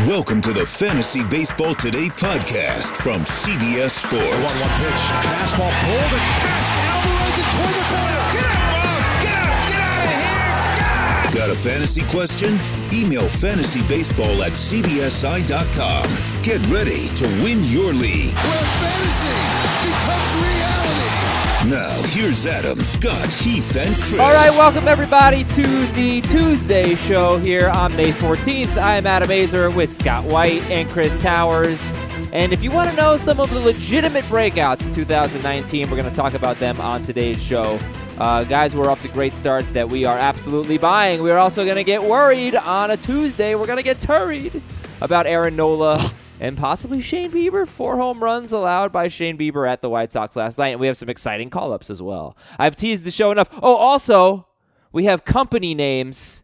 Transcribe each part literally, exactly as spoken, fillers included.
Welcome to the Fantasy Baseball Today podcast from C B S Sports. One, one pitch. Fastball pulled and passed. Alvarez in toward the corner. Get up, Bob. Get up. Get out of here. Get. Got a fantasy question? Email fantasybaseball at c b s i dot com. Get ready to win your league. Where fantasy becomes reality. Now, here's Adam, Scott, Heath, and Chris. All right, welcome everybody to the Tuesday show here on May fourteenth. I am Adam Azer with Scott White and Chris Towers. And if you want to know some of the legitimate breakouts in two thousand nineteen, we're going to talk about them on today's show. Uh, guys, we're off to great starts that we are absolutely buying. We're also going to get worried on a Tuesday. We're going to get turried about Aaron Nola and possibly Shane Bieber. Four home runs allowed by Shane Bieber at the White Sox last night. And we have some exciting call-ups as well. I've teased the show enough. Oh, also, we have company names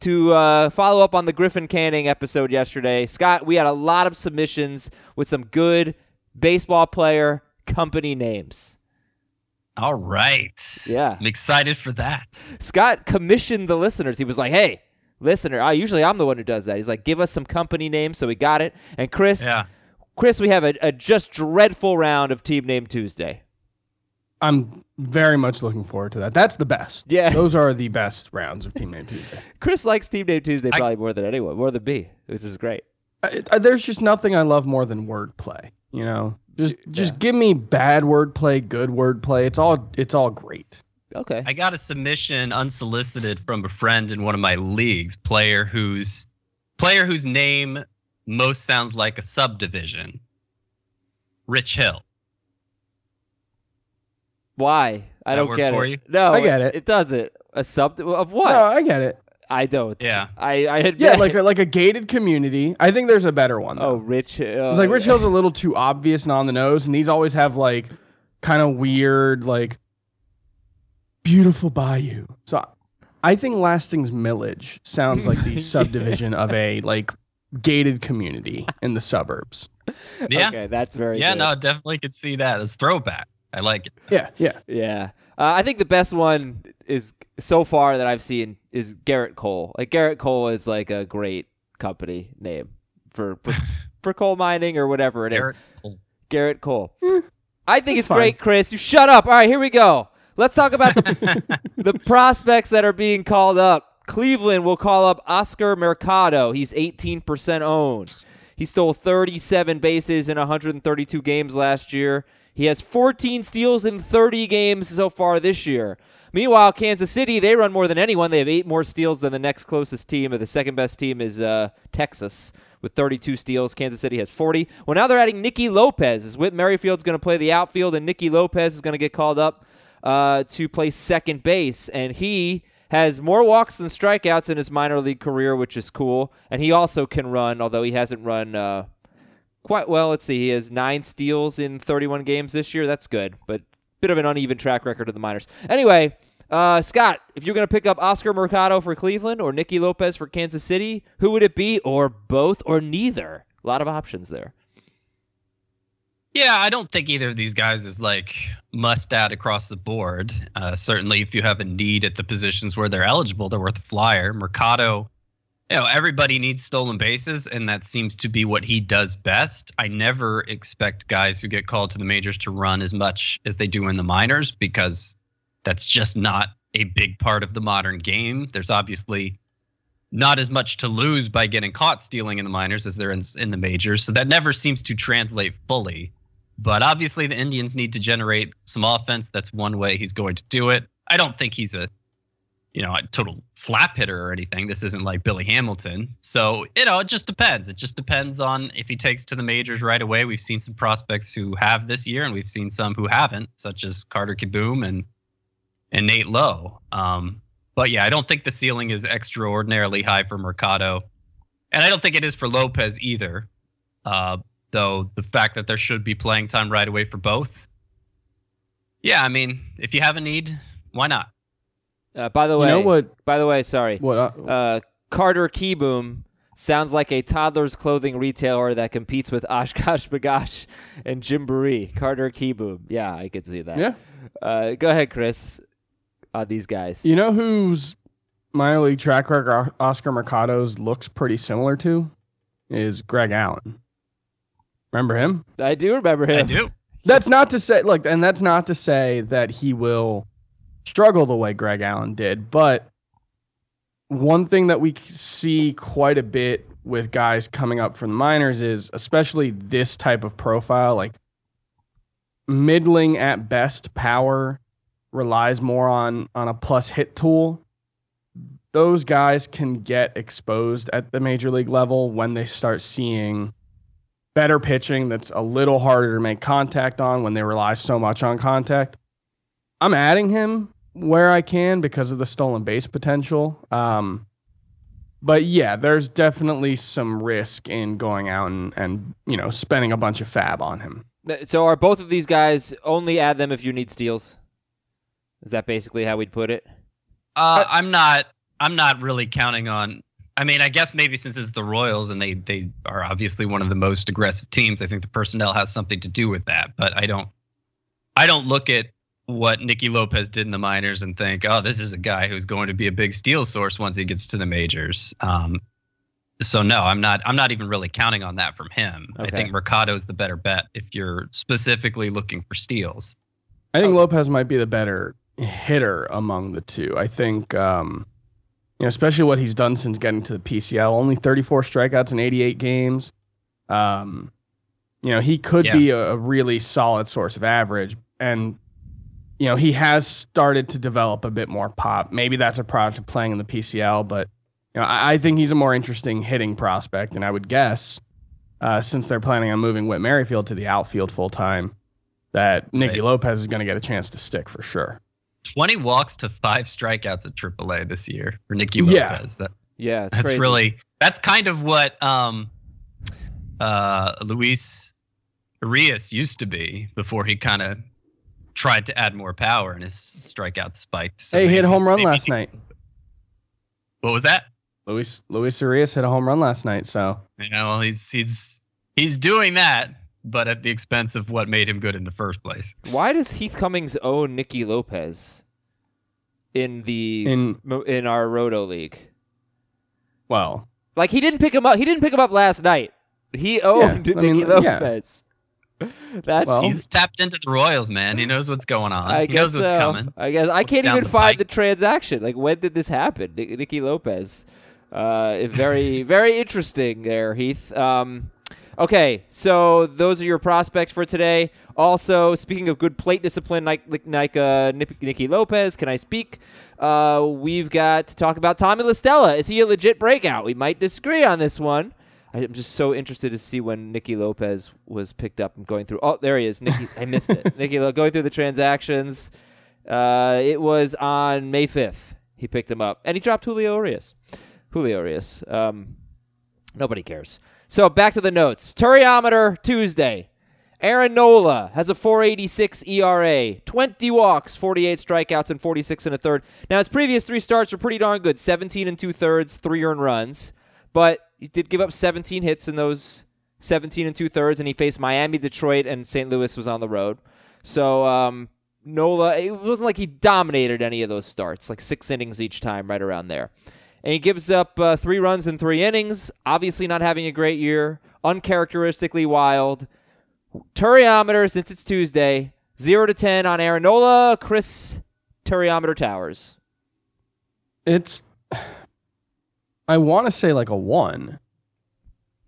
to uh, follow up on the Griffin Canning episode yesterday. Scott, we had a lot of submissions with some good baseball player company names. All right. Yeah. I'm excited for that. Scott commissioned the listeners. He was like, hey, listener, I usually I'm the one who does that. He's like, give us some company names, so we got it. And Chris, yeah. Chris, we have a, a just dreadful round of Team Name Tuesday. I'm very much looking forward to that. That's the best. Yeah. Those are the best rounds of Team Name Tuesday. Chris likes Team Name Tuesday probably I, more than anyone, more than me, which is great. I, I, there's just nothing I love more than wordplay, you know? Just just yeah. give me bad wordplay, good wordplay. It's all it's all great. Okay. I got a submission unsolicited from a friend in one of my leagues, player whose player whose name most sounds like a subdivision. Rich Hill. Why? I that don't get it. You? No, I get it. It, it doesn't. A sub of what? No, I get it. I don't. Yeah. I, I admit. Yeah, like a, like a gated community. I think there's a better one, though. Oh, Rich Hill. It's like Rich Hill's a little too obvious and on the nose, and these always have like kind of weird, like beautiful bayou. So I think Lasting's Millage sounds like the subdivision of a like gated community in the suburbs. Yeah. Okay, that's very yeah, good. Yeah, no, definitely could see that as throwback. I like it. Yeah, yeah. Yeah. Uh, I think the best one is so far that I've seen is Garrett Cole. Like Garrett Cole is like a great company name for for, for coal mining or whatever it Garrett is. Cole. Garrett Cole. Mm, I think it's fine. Great, Chris. You shut up. All right, here we go. Let's talk about the the prospects that are being called up. Cleveland will call up Oscar Mercado. He's eighteen percent owned. He stole thirty-seven bases in one hundred thirty-two games last year. He has fourteen steals in thirty games so far this year. Meanwhile, Kansas City, they run more than anyone. They have eight more steals than the next closest team, or the second best team is uh, Texas with thirty-two steals. Kansas City has forty. Well, now they're adding Nicky Lopez. As Whit Merrifield's going to play the outfield, and Nicky Lopez is going to get called up uh, to play second base. And he has more walks than strikeouts in his minor league career, which is cool. And he also can run, although he hasn't run uh, – quite well. Let's see. He has nine steals in thirty-one games this year. That's good, but bit of an uneven track record of the minors. Anyway, uh, Scott, if you're going to pick up Oscar Mercado for Cleveland or Nicky Lopez for Kansas City, who would it be, or both, or neither? A lot of options there. Yeah, I don't think either of these guys is like must out across the board. Uh, certainly, if you have a need at the positions where they're eligible, they're worth a flyer. Mercado, you know, everybody needs stolen bases, and that seems to be what he does best. I never expect guys who get called to the majors to run as much as they do in the minors, because that's just not a big part of the modern game. There's obviously not as much to lose by getting caught stealing in the minors as there is in the majors, so that never seems to translate fully. But obviously the Indians need to generate some offense. That's one way he's going to do it. I don't think he's a you know, a total slap hitter or anything. This isn't like Billy Hamilton. So, you know, it just depends. It just depends on if he takes to the majors right away. We've seen some prospects who have this year, and we've seen some who haven't, such as Carter Kieboom and and Nate Lowe. Um, but, yeah, I don't think the ceiling is extraordinarily high for Mercado. And I don't think it is for Lopez either, uh, though the fact that there should be playing time right away for both. Yeah, I mean, if you have a need, why not? Uh, by the way, you know what, by the way, sorry. What, uh, uh, Carter Kieboom sounds like a toddler's clothing retailer that competes with Oshkosh Bagosh and Gymboree. Carter Kieboom. Yeah, I could see that. Yeah. Uh, go ahead, Chris. Uh, these guys. You know whose minor league track record Oscar Mercado's looks pretty similar to? is Greg Allen. Remember him? I do remember him. I do. That's not to say, look, and that's not to say that he will struggle the way Greg Allen did, but one thing that we see quite a bit with guys coming up from the minors is, especially this type of profile, like middling at best power, relies more on on a plus hit tool. Those guys can get exposed at the major league level when they start seeing better pitching that's a little harder to make contact on, when they rely so much on contact. I'm adding him where I can because of the stolen base potential. Um, but yeah, there's definitely some risk in going out and, and, you know, spending a bunch of fab on him. So are both of these guys, only add them if you need steals? Is that basically how we'd put it? Uh, but, I'm not, I'm not really counting on, I mean, I guess maybe since it's the Royals and they, they are obviously one of the most aggressive teams, I think the personnel has something to do with that, but I don't, I don't look at what Nicky Lopez did in the minors and think, oh, this is a guy who's going to be a big steal source once he gets to the majors. Um, so no, I'm not, I'm not even really counting on that from him. Okay. I think Mercado's the better bet if you're specifically looking for steals. I think Lopez might be the better hitter among the two. I think, um, you know, especially what he's done since getting to the P C L, only thirty-four strikeouts in eighty-eight games. Um, you know, he could yeah. be a, a really solid source of average, and you know, he has started to develop a bit more pop. Maybe that's a product of playing in the P C L, but you know, I, I think he's a more interesting hitting prospect. And I would guess, uh, since they're planning on moving Whit Merrifield to the outfield full time, that Nicky right. Lopez is going to get a chance to stick for sure. twenty walks to five strikeouts at triple A this year for Nicky Lopez. Yeah, that, yeah that's crazy. really that's kind of what um, uh, Luis Arias used to be before he kind of tried to add more power and his strikeout spiked. So hey, maybe, hit a home run last night. What was that? Luis Luis Arias hit a home run last night. So you know, well, he's he's he's doing that, but at the expense of what made him good in the first place. Why does Heath Cummings own Nicky Lopez in the in, in our Roto League? Well, like he didn't pick him up. He didn't pick him up last night. He owned yeah, Nicky I mean, Lopez. Yeah. That's well, he's tapped into the Royals, man. He knows what's going on. I he knows so. what's coming. I guess I can't even the find bike. the transaction. Like, when did this happen? N- Nicky Lopez. Uh, very, very interesting there, Heath. Um, okay, so those are your prospects for today. Also, speaking of good plate discipline, like, like uh, Nicky Lopez, can I speak? Uh, we've got to talk about Tommy La Stella. Is he a legit breakout? We might disagree on this one. I'm just so interested to see when Nicky Lopez was picked up. I'm going through. Oh, there he is. Nicky, I missed it. Nicky, going through the transactions. Uh, it was on May fifth. He picked him up, and he dropped Julio Urias. Julio Urias. Um, nobody cares. So back to the notes. Turiometer Tuesday. Aaron Nola has a four eighty-six E R A, twenty walks, forty-eight strikeouts, and forty-six and a third. Now, his previous three starts were pretty darn good. seventeen and two thirds, three earned runs, but he did give up seventeen hits in those seventeen and two-thirds, and he faced Miami, Detroit, and Saint Louis was on the road. So um, Nola, it wasn't like he dominated any of those starts, like six innings each time, right around there. And he gives up uh, three runs in three innings, obviously not having a great year, uncharacteristically wild. Turiometer, since it's Tuesday, zero to ten on Aaron Nola. Chris, Turiometer Towers. It's... I want to say like a one,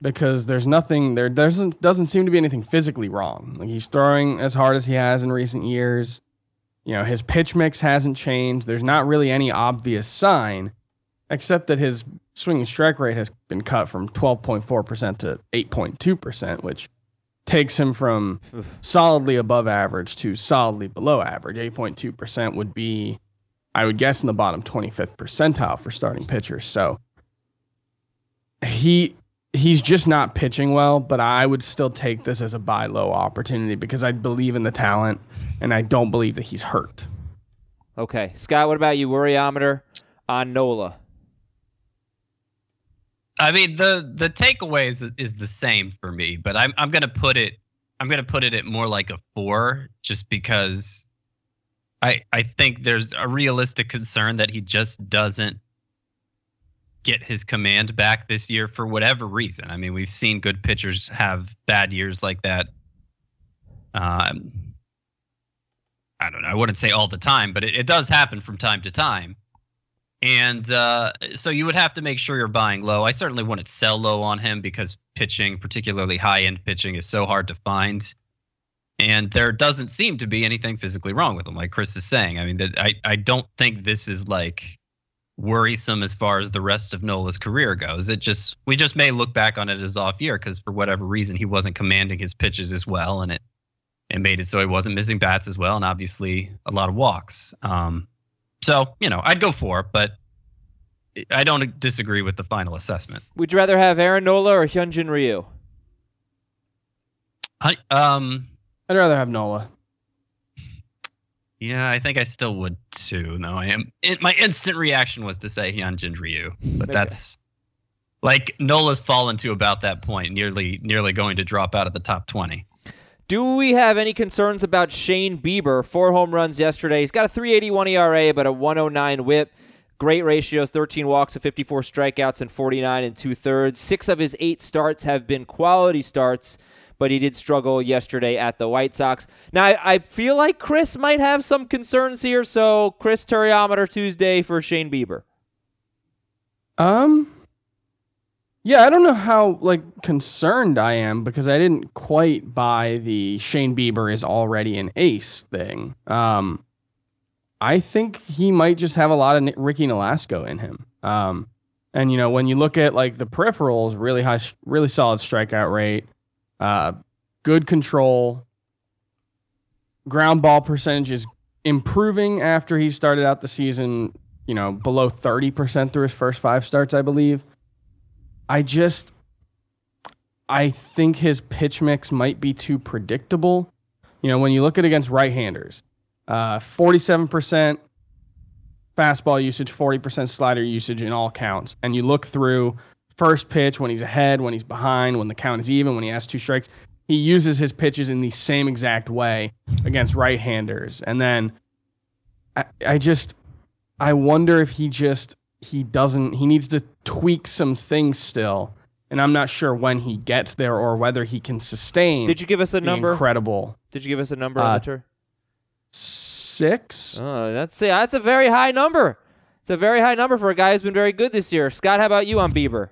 because there's nothing there. Doesn't doesn't seem to be anything physically wrong. Like, he's throwing as hard as he has in recent years. You know, his pitch mix hasn't changed. There's not really any obvious sign, except that his swing and strike rate has been cut from twelve point four percent to eight point two percent, which takes him from solidly above average to solidly below average. eight point two percent would be, I would guess, in the bottom twenty-fifth percentile for starting pitchers. So He he's just not pitching well, but I would still take this as a buy low opportunity because I believe in the talent and I don't believe that he's hurt. Okay, Scott, what about you? Worryometer on Nola. I mean, the the takeaway is, is the same for me, but I'm I'm gonna put it I'm gonna put it at more like a four, just because I I think there's a realistic concern that he just doesn't get his command back this year for whatever reason. I mean, we've seen good pitchers have bad years like that. Um, I don't know. I wouldn't say all the time, but it, it does happen from time to time. And uh, so you would have to make sure you're buying low. I certainly wouldn't sell low on him because pitching, particularly high-end pitching, is so hard to find. And there doesn't seem to be anything physically wrong with him, like Chris is saying. I mean, that I, I don't think this is like worrisome as far as the rest of Nola's career goes. It just we just may look back on it as off year because for whatever reason he wasn't commanding his pitches as well, and it it made it so he wasn't missing bats as well, and obviously a lot of walks. Um, so you know, I'd go for it, but I don't disagree with the final assessment. Would you rather have Aaron Nola or Hyunjin Ryu? I um. I'd rather have Nola. Yeah, I think I still would too. No, I am. It, my instant reaction was to say Hyunjin Ryu, but okay. That's like Nola's fallen to about that point, nearly, nearly going to drop out of the top twenty. Do we have any concerns about Shane Bieber? Four home runs yesterday. He's got a three eighty-one E R A, but a one oh nine WHIP. Great ratios: thirteen walks to fifty-four strikeouts and forty-nine and two thirds. Six of his eight starts have been quality starts. But he did struggle yesterday at the White Sox. Now, I, I feel like Chris might have some concerns here, so Chris, Turiometer Tuesday for Shane Bieber. Um, yeah, I don't know how, like, concerned I am because I didn't quite buy the Shane Bieber is already an ace thing. Um, I think he might just have a lot of Ricky Nolasco in him. Um, and, you know, when you look at, like, the peripherals, really high, really solid strikeout rate, Uh, good control. Ground ball percentage is improving after he started out the season, you know, below thirty percent through his first five starts, I believe. I just, I think his pitch mix might be too predictable. You know, when you look at against right-handers, uh, forty-seven percent fastball usage, forty percent slider usage in all counts. And you look through first pitch, when he's ahead, when he's behind, when the count is even, when he has two strikes, he uses his pitches in the same exact way against right-handers. And then I, I just, I wonder if he just, he doesn't, he needs to tweak some things still. And I'm not sure when he gets there or whether he can sustain. Did you give us a number? Incredible. Did you give us a number, Hunter? Uh, six. Oh, that's, that's a very high number. It's a very high number for a guy who's been very good this year. Scott, how about you on Bieber?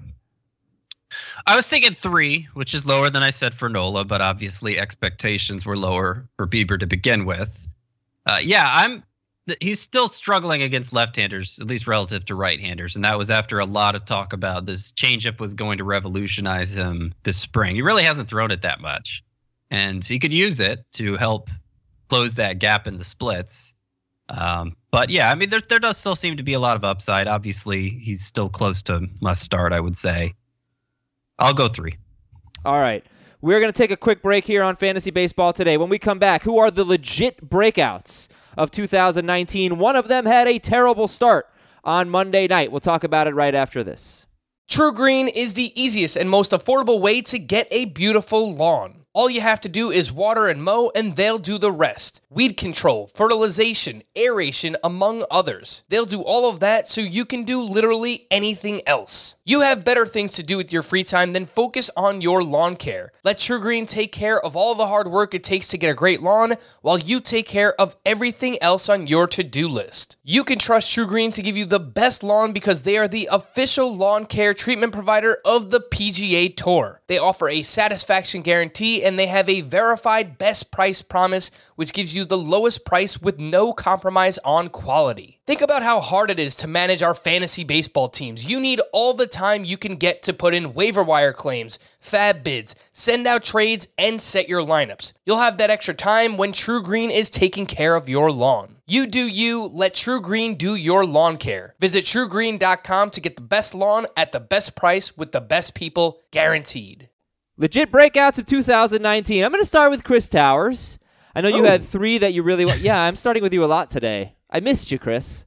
I was thinking three, which is lower than I said for Nola, but obviously expectations were lower for Bieber to begin with. Uh, yeah, I'm. He's still struggling against left-handers, at least relative to right-handers, and that was after a lot of talk about this changeup was going to revolutionize him this spring. He really hasn't thrown it that much, and he could use it to help close that gap in the splits. Um, but yeah, I mean, there there does still seem to be a lot of upside. Obviously, he's still close to must start, I would say. I'll go three. All right. We're going to take a quick break here on Fantasy Baseball Today. When we come back, who are the legit breakouts of two thousand nineteen? One of them had a terrible start on Monday night. We'll talk about it right after this. TruGreen is the easiest and most affordable way to get a beautiful lawn. All you have to do is water and mow, and they'll do the rest. Weed control, fertilization, aeration, among others. They'll do all of that so you can do literally anything else. You have better things to do with your free time than focus on your lawn care. Let TruGreen take care of all the hard work it takes to get a great lawn, while you take care of everything else on your to-do list. You can trust TruGreen to give you the best lawn because they are the official lawn care treatment provider of the P G A Tour. They offer a satisfaction guarantee, and they have a verified best price promise, which gives you the lowest price with no compromise on quality. Think about how hard it is to manage our fantasy baseball teams. You need all the time you can get to put in waiver wire claims, fab bids, send out trades, and set your lineups. You'll have that extra time when TruGreen is taking care of your lawn. You do you, let TruGreen do your lawn care. Visit True Green dot com to get the best lawn at the best price with the best people, guaranteed. Legit breakouts of two thousand nineteen. I'm going to start with Chris Towers. I know you oh. had three that you really want. Yeah, I'm starting with you a lot today. I missed you, Chris.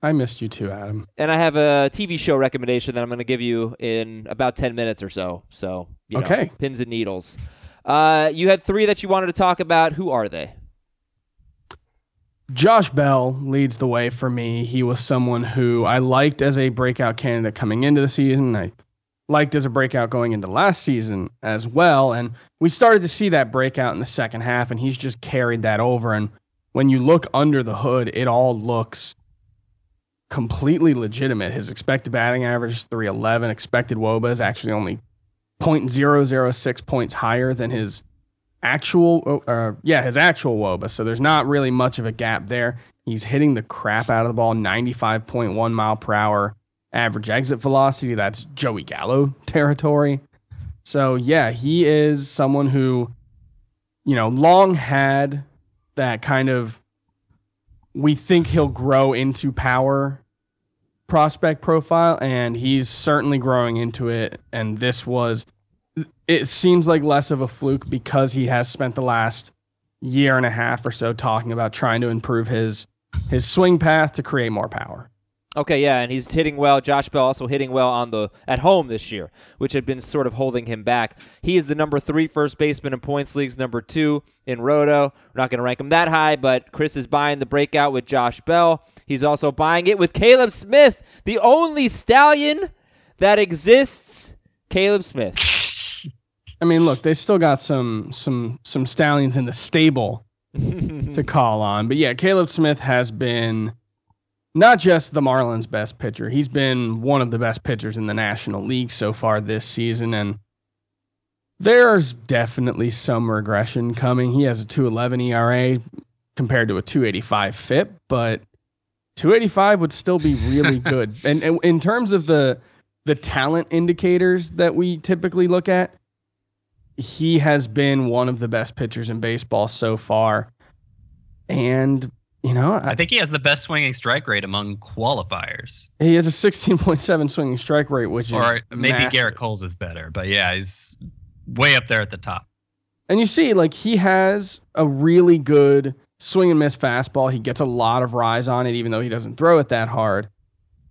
I missed you too, Adam. And I have a T V show recommendation that I'm going to give you in about ten minutes or so. So, you okay. know, pins and needles. Uh, you had three that you wanted to talk about. Who are they? Josh Bell leads the way for me. He was someone who I liked as a breakout candidate coming into the season. I liked as a breakout going into last season as well. And we started to see that breakout in the second half, and he's just carried that over. And when you look under the hood, it all looks completely legitimate. His expected batting average is three eleven. Expected W O B A is actually only point zero zero six points higher than his actual, uh, yeah, his actual W O B A. So there's not really much of a gap there. He's hitting the crap out of the ball, ninety-five point one mile per hour average exit velocity. That's Joey Gallo territory. So yeah, he is someone who, you know, long had that kind of, we think he'll grow into power prospect profile, and he's certainly growing into it. And this was, it seems like less of a fluke because he has spent the last year and a half or so talking about trying to improve his his swing path to create more power. Okay, yeah, and he's hitting well. Josh Bell also hitting well on the at home this year, which had been sort of holding him back. He is the number three first baseman in points leagues, number two in Roto. We're not going to rank him that high, but Chris is buying the breakout with Josh Bell. He's also buying it with Caleb Smith, the only stallion that exists, Caleb Smith. I mean, look, they still got some some some stallions in the stable to call on. But yeah, Caleb Smith has been not just the Marlins' best pitcher. He's been one of the best pitchers in the National League so far this season, and there's definitely some regression coming. He has a two eleven E R A compared to a two eighty-five F I P, but two eighty-five would still be really good. And, and in terms of the the talent indicators that we typically look at, he has been one of the best pitchers in baseball so far, and you know, I, I think he has the best swinging strike rate among qualifiers. He has a sixteen point seven swinging strike rate, which or is or maybe massive. Garrett Cole's is better, but yeah, he's way up there at the top. And you see, like, he has a really good swing and miss fastball. He gets a lot of rise on it, even though he doesn't throw it that hard.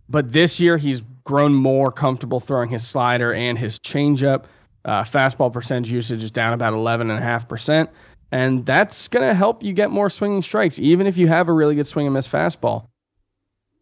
But this year, he's grown more comfortable throwing his slider and his changeup. Uh, fastball percentage usage is down about eleven point five percent. And that's going to help you get more swinging strikes, even if you have a really good swing and miss fastball.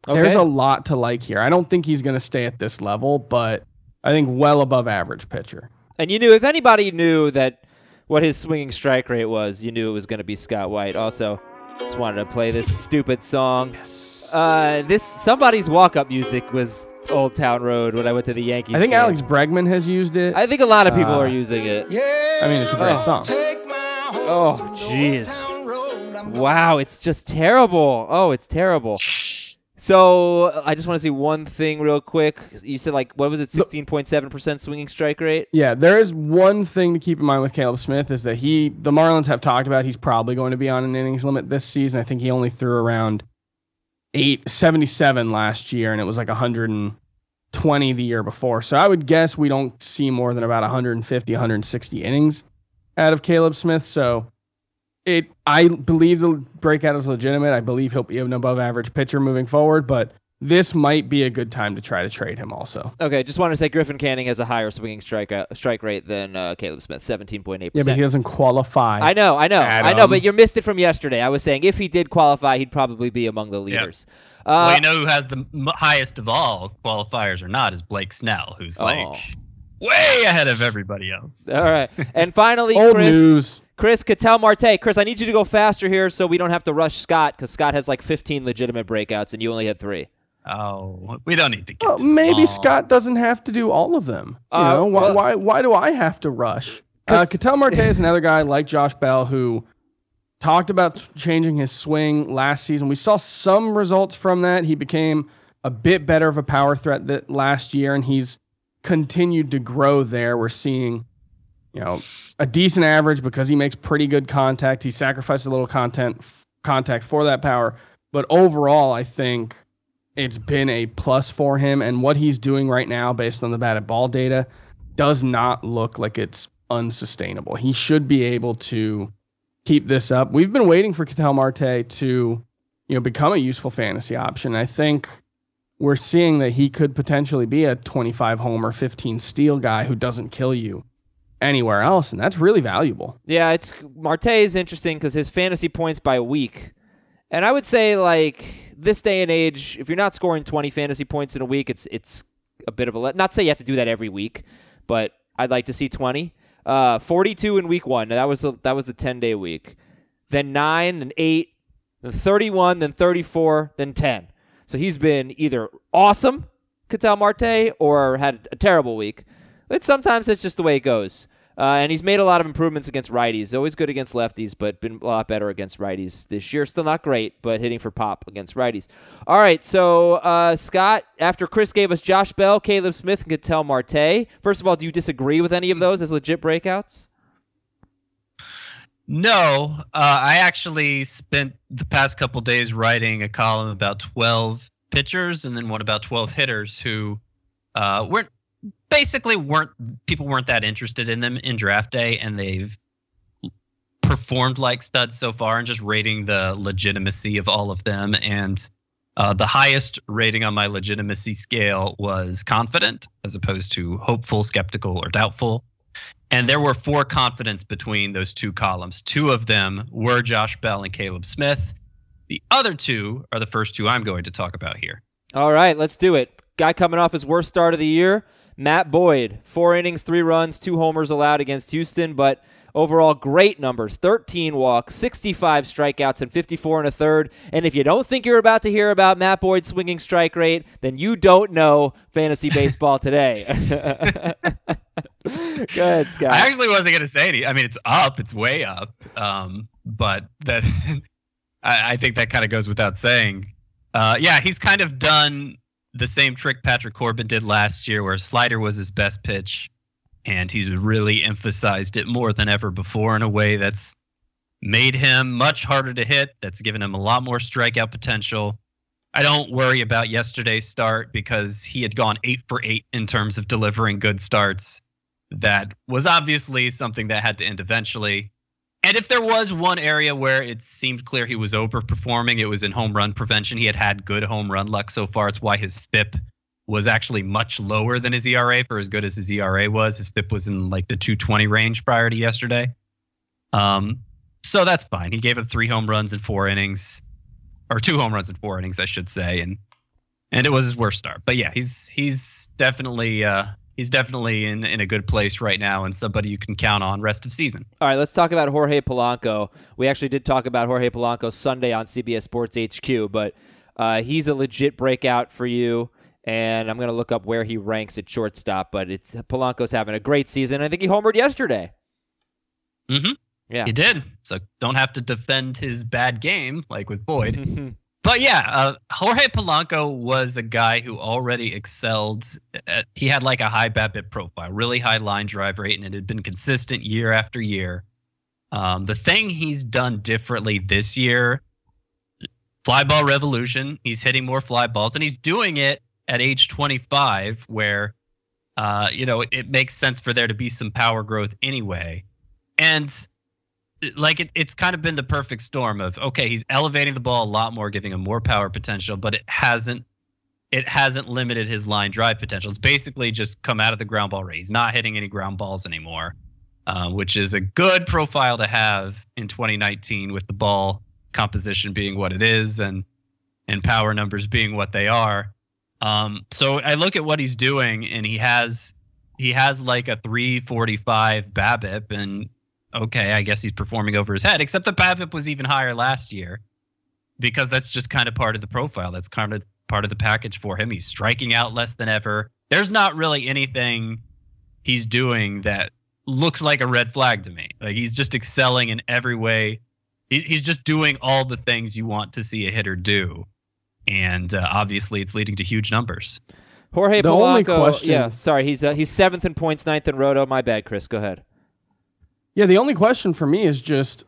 Okay. There's a lot to like here. I don't think he's going to stay at this level, but I think well above average pitcher. And you knew, if anybody knew that what his swinging strike rate was, you knew it was going to be Scott White. Also, just wanted to play this stupid song. Yes. Uh, this somebody's walk-up music was Old Town Road when I went to the Yankees. I think game. Alex Bregman has used it. I think a lot of people uh, are using it. Yeah, I mean, it's a great oh. song. Oh, jeez. Wow, it's just terrible. Oh, it's terrible. So I just want to say one thing real quick. You said, like, what was it, sixteen point seven percent swinging strike rate? Yeah, there is one thing to keep in mind with Caleb Smith is that he, the Marlins have talked about he's probably going to be on an innings limit this season. I think he only threw around eight seventy-seven last year, and it was like one hundred twenty the year before. So I would guess we don't see more than about one fifty, one sixty innings out of Caleb Smith. So it, I believe the breakout is legitimate. I believe he'll be an above average pitcher moving forward, but this might be a good time to try to trade him also. Okay, just want to say Griffin Canning has a higher swinging strike strike rate than uh, Caleb Smith, seventeen point eight percent. Yeah, but he doesn't qualify. I know, I know, Adam. I know, but you missed it from yesterday. I was saying if he did qualify, he'd probably be among the leaders. Yep. Uh, well, you know who has the highest of all qualifiers or not is Blake Snell, who's oh. like way ahead of everybody else. All right. And finally, Old Chris, news. Chris Ketel Marte. Chris, I need you to go faster here so we don't have to rush Scott, because Scott has like fifteen legitimate breakouts and you only had three. Oh, we don't need to get well, to maybe all. Scott doesn't have to do all of them. You uh, know, why, well, why Why do I have to rush? Uh, Ketel Marte is another guy like Josh Bell who talked about changing his swing last season. We saw some results from that. He became a bit better of a power threat that last year, and he's continued to grow there. We're seeing, you know, a decent average because he makes pretty good contact. He sacrificed a little content f- contact for that power, but overall, I think it's been a plus for him. And what he's doing right now, based on the batted ball data, does not look like it's unsustainable. He should be able to keep this up. We've been waiting for Ketel Marte to, you know, become a useful fantasy option. I think we're seeing that he could potentially be a twenty-five homer, fifteen steal guy who doesn't kill you anywhere else, and that's really valuable. Yeah, it's Marte is interesting because his fantasy points by week And I would say, like, this day and age, if you're not scoring twenty fantasy points in a week, it's it's a bit of a let. Not to say you have to do that every week, but I'd like to see twenty. Uh, forty-two in week one. That was the, that was the ten-day week. Then nine, then eight, then thirty-one, then thirty-four, then ten. So he's been either awesome, Ketel Marte, or had a terrible week. But sometimes that's just the way it goes. Uh, and he's made a lot of improvements against righties. Always good against lefties, but been a lot better against righties this year. Still not great, but hitting for pop against righties. All right, so uh, Scott, after Chris gave us Josh Bell, Caleb Smith, and Ketel Marte, first of all, do you disagree with any of those as legit breakouts? No. Uh, I actually spent the past couple days writing a column about twelve pitchers and then one about twelve hitters who uh, weren't Basically, weren't people weren't that interested in them in draft day, and they've performed like studs so far. And just rating the legitimacy of all of them, and uh, the highest rating on my legitimacy scale was confident, as opposed to hopeful, skeptical, or doubtful. And there were four confidents between those two columns. Two of them were Josh Bell and Caleb Smith. The other two are the first two I'm going to talk about here. All right, let's do it. Guy coming off his worst start of the year. Matt Boyd, four innings, three runs, two homers allowed against Houston, but overall great numbers, thirteen walks, sixty-five strikeouts, and fifty-four and a third. And if you don't think you're about to hear about Matt Boyd's swinging strike rate, then you don't know fantasy baseball today. Go ahead, Scott. I actually wasn't going to say anything. I mean, it's up. It's way up. Um, but that I, I think that kind of goes without saying. Uh, yeah, he's kind of done the same trick Patrick Corbin did last year, where slider was his best pitch, and he's really emphasized it more than ever before in a way that's made him much harder to hit, that's given him a lot more strikeout potential. I don't worry about yesterday's start because he had gone eight for eight in terms of delivering good starts. That was obviously something that had to end eventually. And if there was one area where it seemed clear he was overperforming, it was in home run prevention. He had had good home run luck so far. It's why his F I P was actually much lower than his E R A for as good as his E R A was. His F I P was in like the two twenty range prior to yesterday. Um, so that's fine. He gave up three home runs in four innings, or two home runs in four innings, I should say. And and it was his worst start. But yeah, he's he's definitely uh, He's definitely in, in a good place right now and somebody you can count on rest of season. All right, let's talk about Jorge Polanco. We actually did talk about Jorge Polanco Sunday on C B S Sports H Q, but uh, he's a legit breakout for you, and I'm going to look up where he ranks at shortstop, but it's Polanco's having a great season. I think he homered yesterday. Mm-hmm. Yeah. He did, so don't have to defend his bad game like with Boyd. But yeah, uh, Jorge Polanco was a guy who already excelled. At, he had like a high BABIP profile, really high line drive rate, and it had been consistent year after year. Um, the thing he's done differently this year, fly ball revolution. He's hitting more fly balls, and he's doing it at age twenty-five, where uh, you know it, it makes sense for there to be some power growth anyway, and. Like it, it's kind of been the perfect storm of, okay, he's elevating the ball a lot more, giving him more power potential, but it hasn't it hasn't limited his line drive potential. It's basically just come out of the ground ball rate. He's not hitting any ground balls anymore, uh, which is a good profile to have in twenty nineteen with the ball composition being what it is and and power numbers being what they are. Um, so I look at what he's doing, and he has he has like a three forty-five BABIP, and okay, I guess he's performing over his head, except the BABIP was even higher last year because that's just kind of part of the profile. That's kind of part of the package for him. He's striking out less than ever. There's not really anything he's doing that looks like a red flag to me. Like he's just excelling in every way. He's just doing all the things you want to see a hitter do. And uh, obviously it's leading to huge numbers. Jorge the Polanco, only question, yeah, sorry, he's uh, he's seventh in points, ninth in roto. My bad, Chris, go ahead. Yeah, the only question for me is just,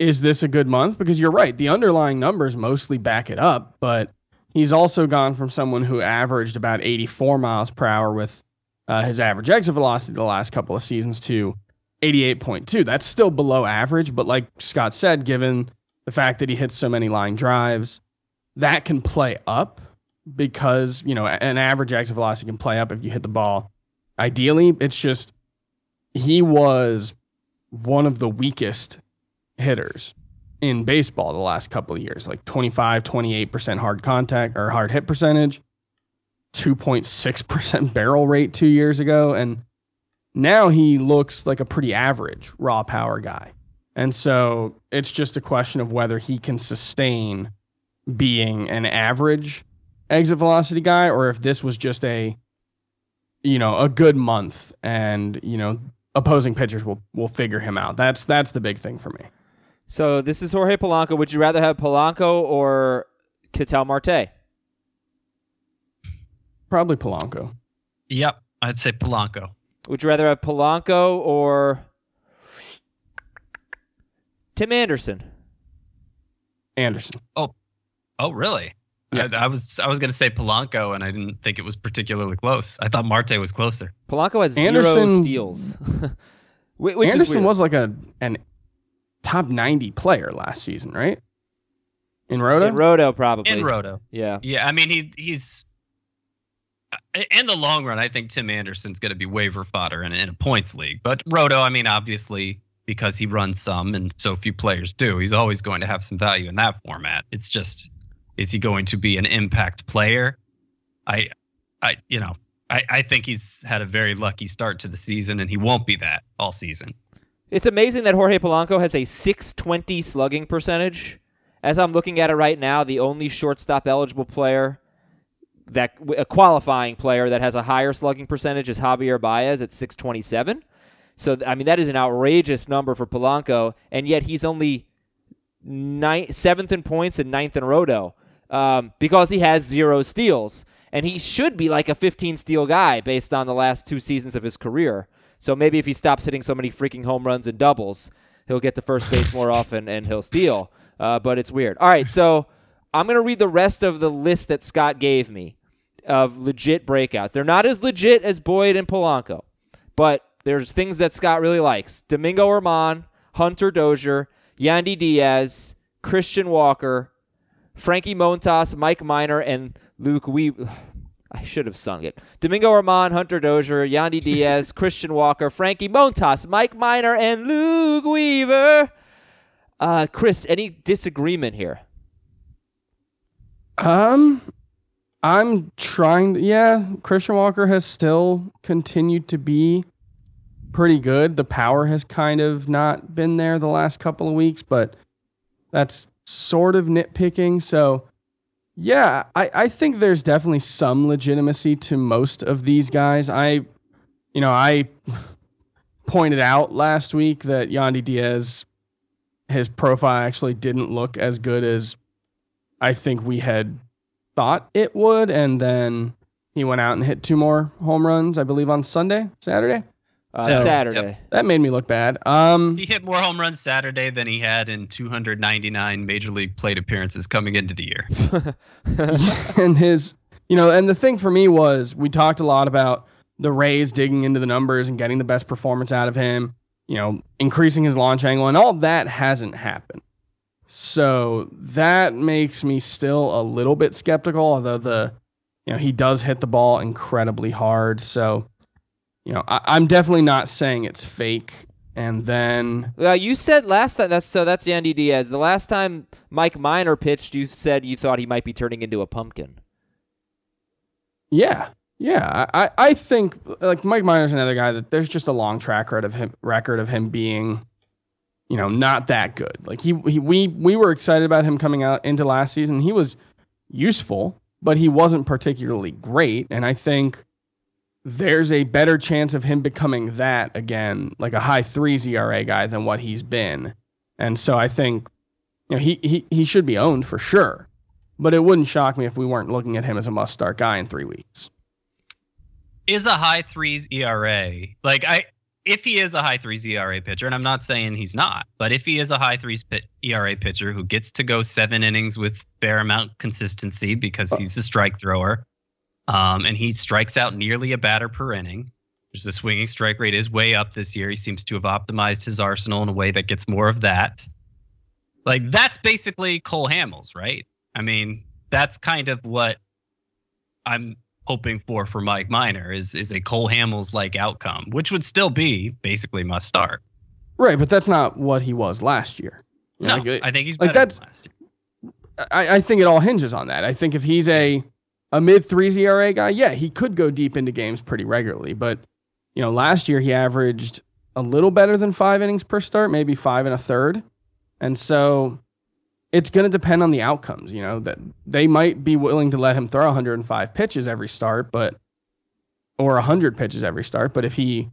is this a good month? Because you're right, the underlying numbers mostly back it up, but he's also gone from someone who averaged about eighty-four miles per hour with uh, his average exit velocity the last couple of seasons to eighty-eight point two. That's still below average, but like Scott said, given the fact that he hits so many line drives, that can play up because, you know, an average exit velocity can play up if you hit the ball. Ideally, it's just... he was one of the weakest hitters in baseball the last couple of years, like twenty-five, twenty-eight percent hard contact or hard hit percentage, two point six percent barrel rate two years ago. And now he looks like a pretty average raw power guy. And so it's just a question of whether he can sustain being an average exit velocity guy, or if this was just a, you know, a good month and, you know, opposing pitchers will, will figure him out. That's, that's the big thing for me. So this is Jorge Polanco. Would you rather have Polanco or Ketel Marte? Probably Polanco. Yep, I'd say Polanco. Would you rather have Polanco or Tim Anderson? Anderson. Oh, oh, really? Yeah. I, I was I was gonna say Polanco, and I didn't think it was particularly close. I thought Marte was closer. Polanco has Anderson, zero steals. Which Anderson was like a an. top ninety player last season, right? In Roto? In Roto, probably. In Roto. Yeah. Yeah, I mean, he he's... in the long run, I think Tim Anderson's going to be waiver fodder in, in a points league. But Roto, I mean, obviously, because he runs some and so few players do, he's always going to have some value in that format. It's just, is he going to be an impact player? I, I you know, I, I think he's had a very lucky start to the season, and he won't be that all season. It's amazing that Jorge Polanco has a six twenty slugging percentage. As I'm looking at it right now, the only shortstop eligible player, that a qualifying player that has a higher slugging percentage is Javier Baez at six twenty-seven. So, I mean, that is an outrageous number for Polanco, and yet he's only ninth, seventh in points and ninth in Roto um, because he has zero steals. And he should be like a fifteen-steal guy based on the last two seasons of his career. So maybe if he stops hitting so many freaking home runs and doubles, he'll get to first base more often and he'll steal. Uh, but it's weird. All right, so I'm going to read the rest of the list that Scott gave me of legit breakouts. They're not as legit as Boyd and Polanco, but there's things that Scott really likes. Domingo Roman, Hunter Dozier, Yandy Diaz, Christian Walker, Frankie Montas, Mike Minor, and Luke Weaver. I should have sung it. Domingo Roman, Hunter Dozier, Yandy Diaz, Christian Walker, Frankie Montas, Mike Minor, and Luke Weaver. Uh, Chris, any disagreement here? Um, I'm trying to, yeah, Christian Walker has still continued to be pretty good. The power has kind of not been there the last couple of weeks, but that's sort of nitpicking, so... Yeah, I, I think there's definitely some legitimacy to most of these guys. I, you know, I pointed out last week that Yandy Diaz, his profile actually didn't look as good as I think we had thought it would. And then he went out and hit two more home runs, I believe, on Sunday, Saturday. Uh, so, Saturday. Yep. That made me look bad. Um, he hit more home runs Saturday than he had in two hundred ninety-nine major league plate appearances coming into the year. And his, you know, and the thing for me was we talked a lot about the Rays digging into the numbers and getting the best performance out of him, you know, increasing his launch angle, and all that hasn't happened. So that makes me still a little bit skeptical, although the, you know, he does hit the ball incredibly hard. So, you know, I, I'm definitely not saying it's fake. And then, well, you said last time that's so that's Yandy Diaz. The last time Mike Minor pitched, you said you thought he might be turning into a pumpkin. Yeah, yeah. I, I think like Mike Minor's another guy that there's just a long track record of him record of him being, you know, not that good. Like he, he we we were excited about him coming out into last season. He was useful, but he wasn't particularly great. And I think there's a better chance of him becoming that again, like a high threes E R A guy than what he's been. And so I think, you know, he, he, he should be owned for sure, but it wouldn't shock me if we weren't looking at him as a must start guy in three weeks. Is a high threes E R A. Like I, if he is a high threes E R A pitcher, and I'm not saying he's not, but if he is a high threes pit E R A pitcher who gets to go seven innings with fair amount consistency because he's a strike thrower, Um, and he strikes out nearly a batter per inning. The swinging strike rate is way up this year. He seems to have optimized his arsenal in a way that gets more of that. Like, that's basically Cole Hamels, right? I mean, that's kind of what I'm hoping for for Mike Minor is is a Cole Hamels-like outcome, which would still be basically must start. Right, but that's not what he was last year. No, know, like, I think he's better like that's, than last year. I, I think it all hinges on that. I think if he's a a mid threes E R A guy, yeah, he could go deep into games pretty regularly. But you know, last year he averaged a little better than five innings per start, maybe five and a third, and so it's going to depend on the outcomes. You know, that they might be willing to let him throw one hundred five pitches every start, but or one hundred pitches every start. But if he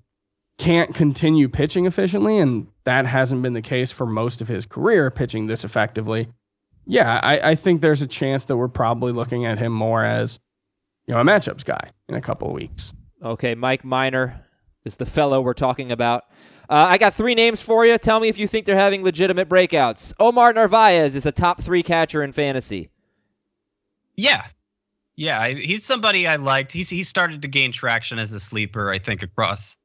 can't continue pitching efficiently, and that hasn't been the case for most of his career, pitching this effectively, yeah, I, I think there's a chance that we're probably looking at him more as, you know, a matchups guy in a couple of weeks. Okay, Mike Minor is the fellow we're talking about. Uh, I got three names for you. Tell me if you think they're having legitimate breakouts. Omar Narvaez is a top three catcher in fantasy. Yeah. Yeah, I, he's somebody I liked. He's, he started to gain traction as a sleeper, I think, across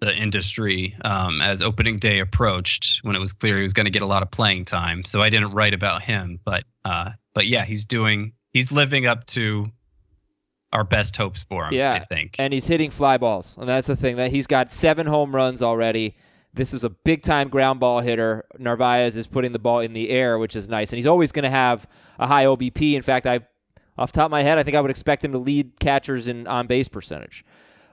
the industry um, as opening day approached, when it was clear he was going to get a lot of playing time. So I didn't write about him. But, uh, but yeah, he's doing he's living up to our best hopes for him, yeah, I think. And he's hitting fly balls. And that's the thing, that he's got seven home runs already. This is a big-time ground ball hitter. Narvaez is putting the ball in the air, which is nice. And he's always going to have a high O B P. In fact, I, off the top of my head, I think I would expect him to lead catchers in on-base percentage.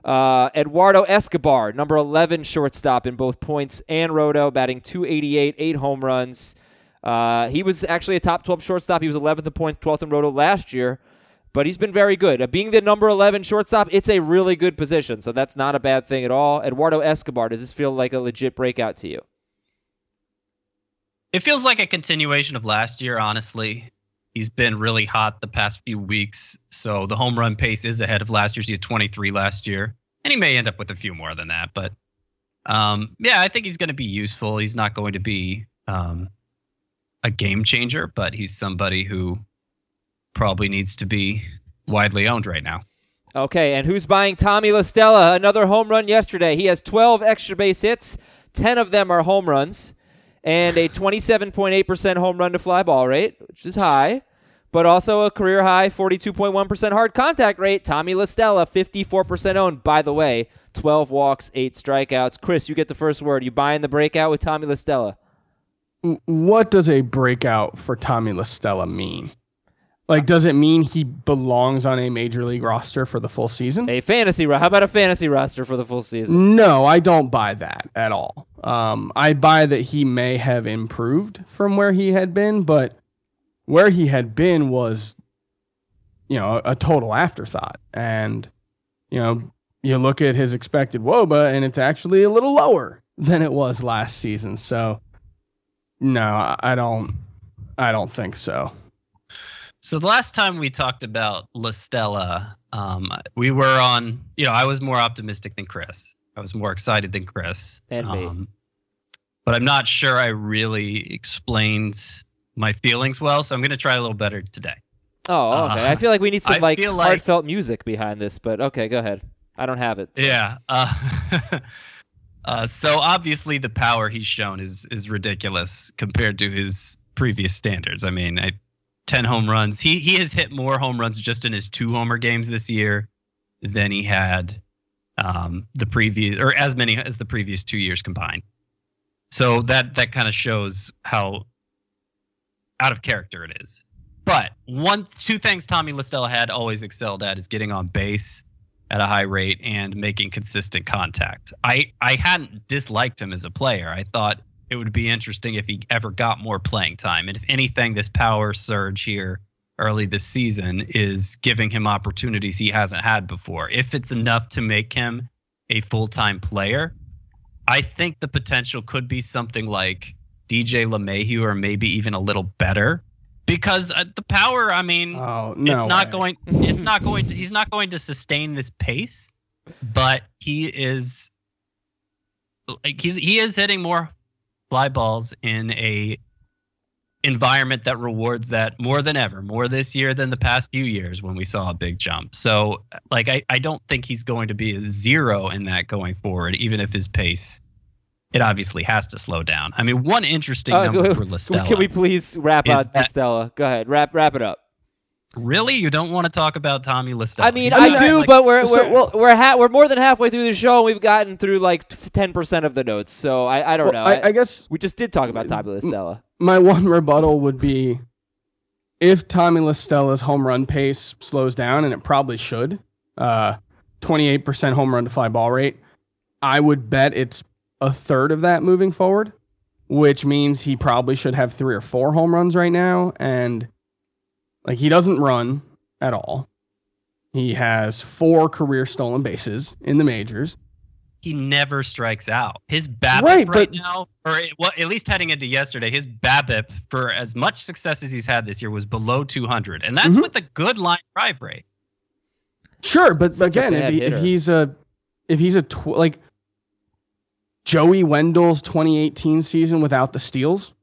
Uh, Eduardo Escobar, number eleven shortstop in both points and roto, batting two eighty-eight, eight home runs. Uh, he was actually a top twelve shortstop. He was eleventh in points, twelfth in roto last year. But he's been very good. Being the number eleven shortstop, it's a really good position, so that's not a bad thing at all. Eduardo Escobar, does this feel like a legit breakout to you? It feels like a continuation of last year, honestly. He's been really hot the past few weeks, so the home run pace is ahead of last year's. He had twenty-three last year, and he may end up with a few more than that. But, um, yeah, I think he's going to be useful. He's not going to be um, a game changer, but he's somebody who probably needs to be widely owned right now. Okay, and who's buying Tommy La Stella? Another home run yesterday. He has twelve extra base hits. ten of them are home runs, and a twenty-seven point eight percent home run to fly ball rate, which is high, but also a career high forty-two point one percent hard contact rate. Tommy La Stella, fifty-four percent owned. By the way, twelve walks, eight strikeouts. Chris, you get the first word. You buying the breakout with Tommy La Stella? What does a breakout for Tommy La Stella mean? Like, does it mean he belongs on a major league roster for the full season? A fantasy roster. How about a fantasy roster for the full season? No, I don't buy that at all. Um, I buy that he may have improved from where he had been, but where he had been was, you know, a, a total afterthought. And, you know, you look at his expected W O B A, and it's actually a little lower than it was last season. So, no, I don't. I don't think so. So the last time we talked about La Stella, um, we were on, you know, I was more optimistic than Chris. I was more excited than Chris. And um, me. But I'm not sure I really explained my feelings well, so I'm going to try a little better today. Oh, okay. Uh, I feel like we need some like, like heartfelt music behind this, but okay, go ahead. I don't have it. Yeah. Uh, uh, so obviously the power he's shown is is ridiculous compared to his previous standards. I mean, I ten home runs. He he has hit more home runs just in his two homer games this year than he had um, the previous, or as many as the previous two years combined. So that that kind of shows how out of character it is. But one, two things Tommy La Stella had always excelled at is getting on base at a high rate and making consistent contact. I I hadn't disliked him as a player. I thought it would be interesting if he ever got more playing time. And if anything, this power surge here early this season is giving him opportunities he hasn't had before. If it's enough to make him a full-time player, I think the potential could be something like D J LeMahieu or maybe even a little better. Because uh, the power, I mean, oh, no it's not way. going it's not going to, he's not going to sustain this pace, but he is like he's he is hitting more fly balls in a environment that rewards that more than ever, more this year than the past few years when we saw a big jump. So like, I, I don't think he's going to be a zero in that going forward, even if his pace, it obviously has to slow down. I mean, one interesting uh, number for La Stella. Can we please wrap up La Stella? Go ahead, wrap, wrap it up. Really? You don't want to talk about Tommy La Stella? I mean, I, I do, like, but we're we're so, well, we're, ha- we're more than halfway through the show, and we've gotten through like ten percent of the notes, so I, I don't well, know. I, I guess... We just did talk about Tommy La Stella. My one rebuttal would be, if Tommy La Stella's home run pace slows down, and it probably should, uh, twenty-eight percent home run to fly ball rate, I would bet it's a third of that moving forward, which means he probably should have three or four home runs right now, and... Like, he doesn't run at all. He has four career stolen bases in the majors. He never strikes out. His BABIP right, right but, now, or it, well, at least heading into yesterday, his BABIP, for as much success as he's had this year, was below two hundred. And that's mm-hmm. with a good line drive rate. Sure, but again, if, he, if he's a... If he's a... Tw- like, Joey Wendell's twenty eighteen season without the steals...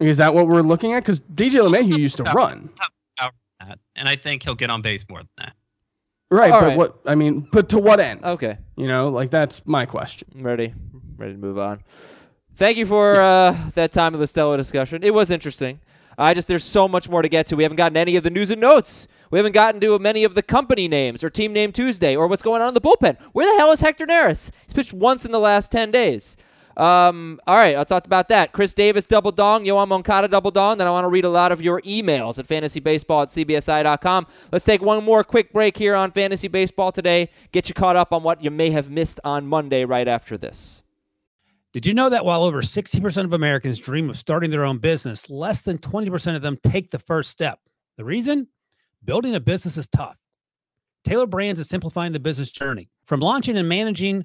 Is that what we're looking at? Because D J LeMahieu used to run. And I think he'll get on base more than that. Right, All but right. what I mean, but to what end? Okay. You know, like, that's my question. Ready. Ready to move on. Thank you for uh, that Tommy La Stella discussion. It was interesting. I just, there's so much more to get to. We haven't gotten any of the news and notes. We haven't gotten to many of the company names or team name Tuesday or what's going on in the bullpen. Where the hell is Hector Neris? He's pitched once in the last ten days. Um, all right, I'll talk about that. Chris Davis, double dong. Yoan Moncada, double dong. Then I want to read a lot of your emails at fantasy baseball at c b s i dot com. Let's take one more quick break here on Fantasy Baseball Today. Get you caught up on what you may have missed on Monday right after this. Did you know that while over sixty percent of Americans dream of starting their own business, less than twenty percent of them take the first step? The reason? Building a business is tough. Taylor Brands is simplifying the business journey. From launching and managing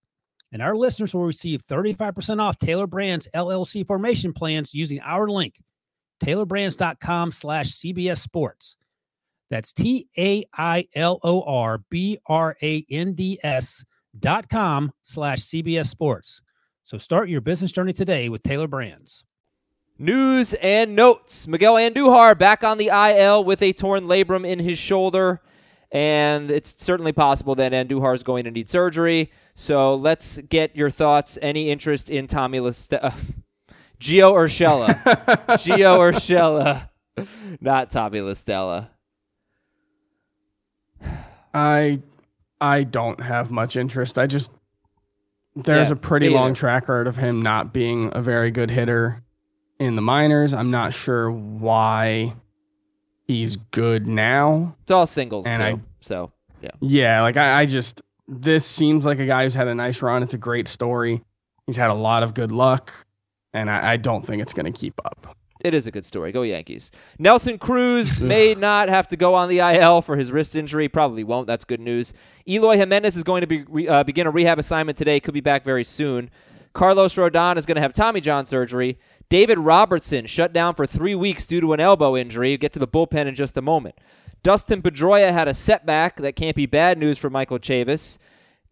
And our listeners will receive thirty-five percent off Taylor Brands L L C formation plans using our link, taylor brands dot com slash C B S sports. That's T-A-I-L-O-R-B-R-A-N-D-S dot com slash CBS sports. So start your business journey today with Taylor Brands. News and notes. Miguel Andujar back on the I L with a torn labrum in his shoulder. And it's certainly possible that Andujar is going to need surgery. So let's get your thoughts. Any interest in Tommy La Stella? Gio Urshela. Gio Urshela. Not Tommy La Stella. I I don't have much interest. I just there's yeah, a pretty long track record of him not being a very good hitter in the minors. I'm not sure why he's good now. It's all singles and too. I, so yeah. Yeah, like I, I just this seems like a guy who's had a nice run. It's a great story. He's had a lot of good luck, and I, I don't think it's going to keep up. It is a good story. Go Yankees. Nelson Cruz may not have to go on the I L for his wrist injury. Probably won't. That's good news. Eloy Jimenez is going to be uh, begin a rehab assignment today. Could be back very soon. Carlos Rodon is going to have Tommy John surgery. David Robertson shut down for three weeks due to an elbow injury. We'll get to the bullpen in just a moment. Dustin Pedroia had a setback. That can't be bad news for Michael Chavis.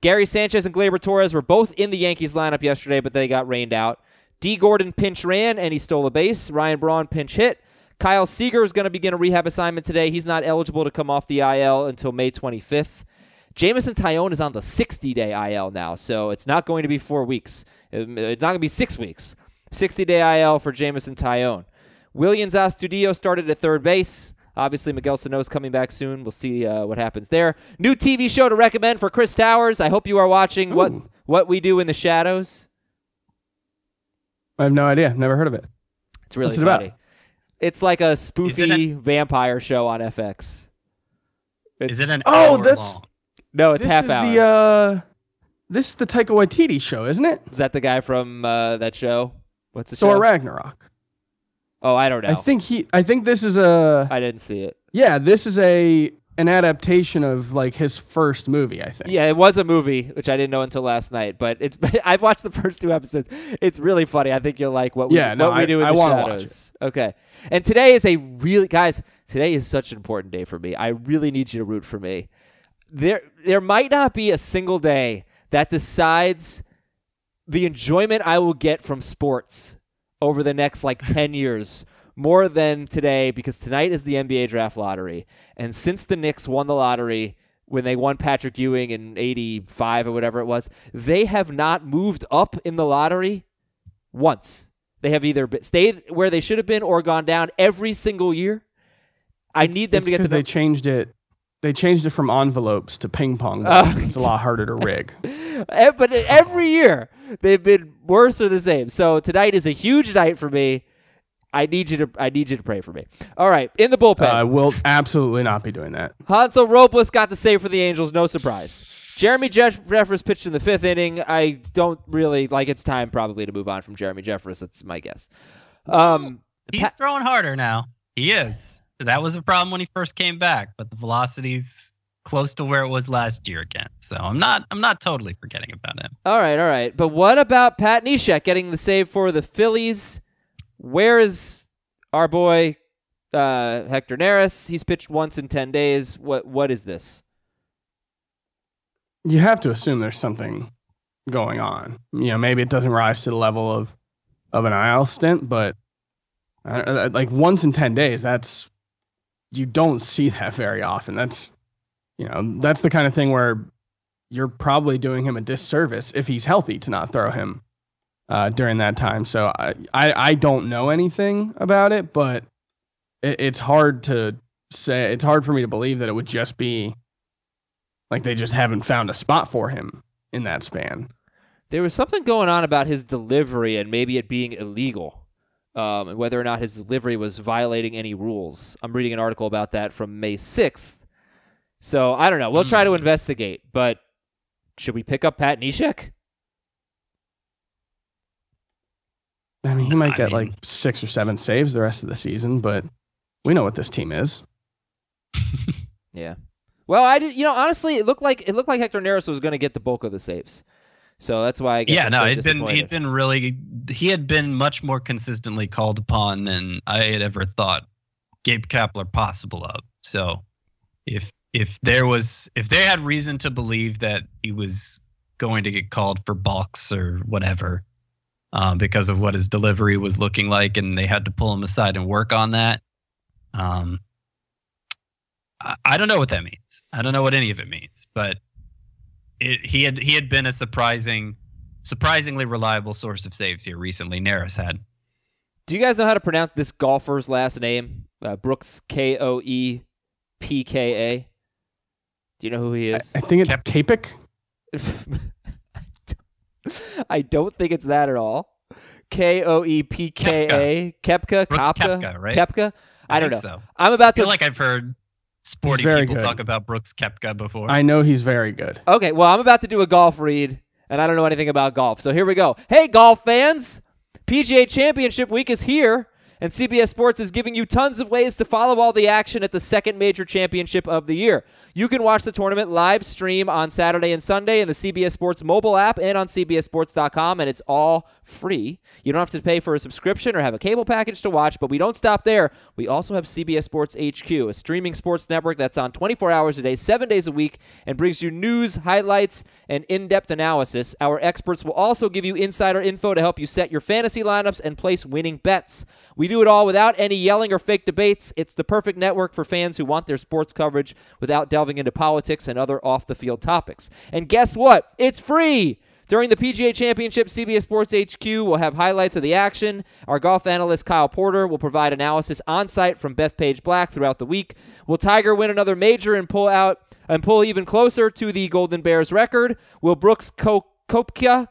Gary Sanchez and Gleyber Torres were both in the Yankees lineup yesterday, but they got rained out. D. Gordon pinch ran, and he stole a base. Ryan Braun pinch hit. Kyle Seager is going to begin a rehab assignment today. He's not eligible to come off the I L until May twenty-fifth. Jamison Tyone is on the sixty-day I L now, so it's not going to be four weeks. It's not going to be six weeks. sixty-day I L for Jamison Tyone. Willians Astudillo started at third base. Obviously, Miguel Sano's coming back soon. We'll see uh, what happens there. New T V show to recommend for Chris Towers. I hope you are watching Ooh. What What We Do in the Shadows. I have no idea. Never heard of it. It's really What's it funny. About? It's like a spoofy a- vampire show on F X. It's, is it an oh, hour that's, long? No, it's this half is hour. The, uh, this is the Taika Waititi show, isn't it? Is that the guy from uh, that show? What's the Thor show? Thor Ragnarok. Oh, I don't know. I think he. I think this is a. I didn't see it. Yeah, this is a an adaptation of like his first movie. I think. Yeah, it was a movie, which I didn't know until last night. But it's. I've watched the first two episodes. It's really funny. I think you'll like what we. Yeah, no, what I, we do in I the shadows. Watch it. Okay, and today is a really guys. Today is such an important day for me. I really need you to root for me. there there might not be a single day that decides the enjoyment I will get from sports over the next like ten years more than today, because tonight is the N B A draft lottery. And since the Knicks won the lottery when they won Patrick Ewing in eighty-five or whatever it was, they have not moved up in the lottery once. They have either stayed where they should have been or gone down every single year. I it's, need them to get to the... They changed it. They changed it from envelopes to ping pong balls. Uh, it's a lot harder to rig. But every year, they've been worse or the same. So tonight is a huge night for me. I need you to I need you to pray for me. All right, in the bullpen. I uh, will absolutely not be doing that. Hansel Robles got the save for the Angels, no surprise. Jeremy Jeff- Jeffress pitched in the fifth inning. I don't really like it's time probably to move on from Jeremy Jeffress. That's my guess. Um, He's pa- throwing harder now. He is. That was a problem when he first came back, but the velocity's close to where it was last year again. So I'm not I'm not totally forgetting about him. All right, all right. But what about Pat Neshek getting the save for the Phillies? Where is our boy uh, Hector Neris? He's pitched once in ten days. What What is this? You have to assume there's something going on. You know, maybe it doesn't rise to the level of, of an I L stint, but I, I, like once in ten days, that's, you don't see that very often. That's, you know, that's the kind of thing where you're probably doing him a disservice if he's healthy to not throw him Uh, during that time. So I, I, I don't know anything about it, but it, it's hard to say. It's hard for me to believe that it would just be like they just haven't found a spot for him in that span. There was something going on about his delivery and maybe it being illegal, um, and whether or not his delivery was violating any rules. I'm reading an article about that from May sixth. So I don't know. We'll try to investigate, but should we pick up Pat Neshek? I mean, he might get I mean, like six or seven saves the rest of the season, but we know what this team is. Yeah. Well, I did. You know, honestly, it looked like it looked like Hector Neris was going to get the bulk of the saves, so that's why I guess. Yeah, I'm no, so it'd been he'd been really he had been much more consistently called upon than I had ever thought Gabe Kapler possible of. So, if if there was if they had reason to believe that he was going to get called for balks or whatever. Um, because of what his delivery was looking like, and they had to pull him aside and work on that. Um, I, I don't know what that means. I don't know what any of it means, but it, he had he had been a surprising, surprisingly reliable source of saves here recently. Neris had. Do you guys know how to pronounce this golfer's last name? Uh, Brooks K O E P K A. Do you know who he is? I, I think it's Kapik. I don't think it's that at all. K O E P K A Koepka, Koepka, right? Koepka. I, I don't know. So. I'm about to I feel like I've heard sporty people good. talk about Brooks Koepka before. I know he's very good. Okay, well, I'm about to do a golf read, and I don't know anything about golf, so here we go. Hey, golf fans! P G A Championship Week is here, and C B S Sports is giving you tons of ways to follow all the action at the second major championship of the year. You can watch the tournament live stream on Saturday and Sunday in the C B S Sports mobile app and on C B S sports dot com, and it's all free. You don't have to pay for a subscription or have a cable package to watch, but we don't stop there. We also have C B S Sports H Q, a streaming sports network that's on twenty-four hours a day, seven days a week, and brings you news, highlights, and in-depth analysis. Our experts will also give you insider info to help you set your fantasy lineups and place winning bets. We do it all without any yelling or fake debates. It's the perfect network for fans who want their sports coverage without delving into politics and other off-the-field topics. And guess what? It's free! During the P G A Championship, C B S Sports H Q will have highlights of the action. Our golf analyst, Kyle Porter, will provide analysis on-site from Beth Page Black throughout the week. Will Tiger win another major and pull out and pull even closer to the Golden Bears record? Will Brooks Ko- Koepka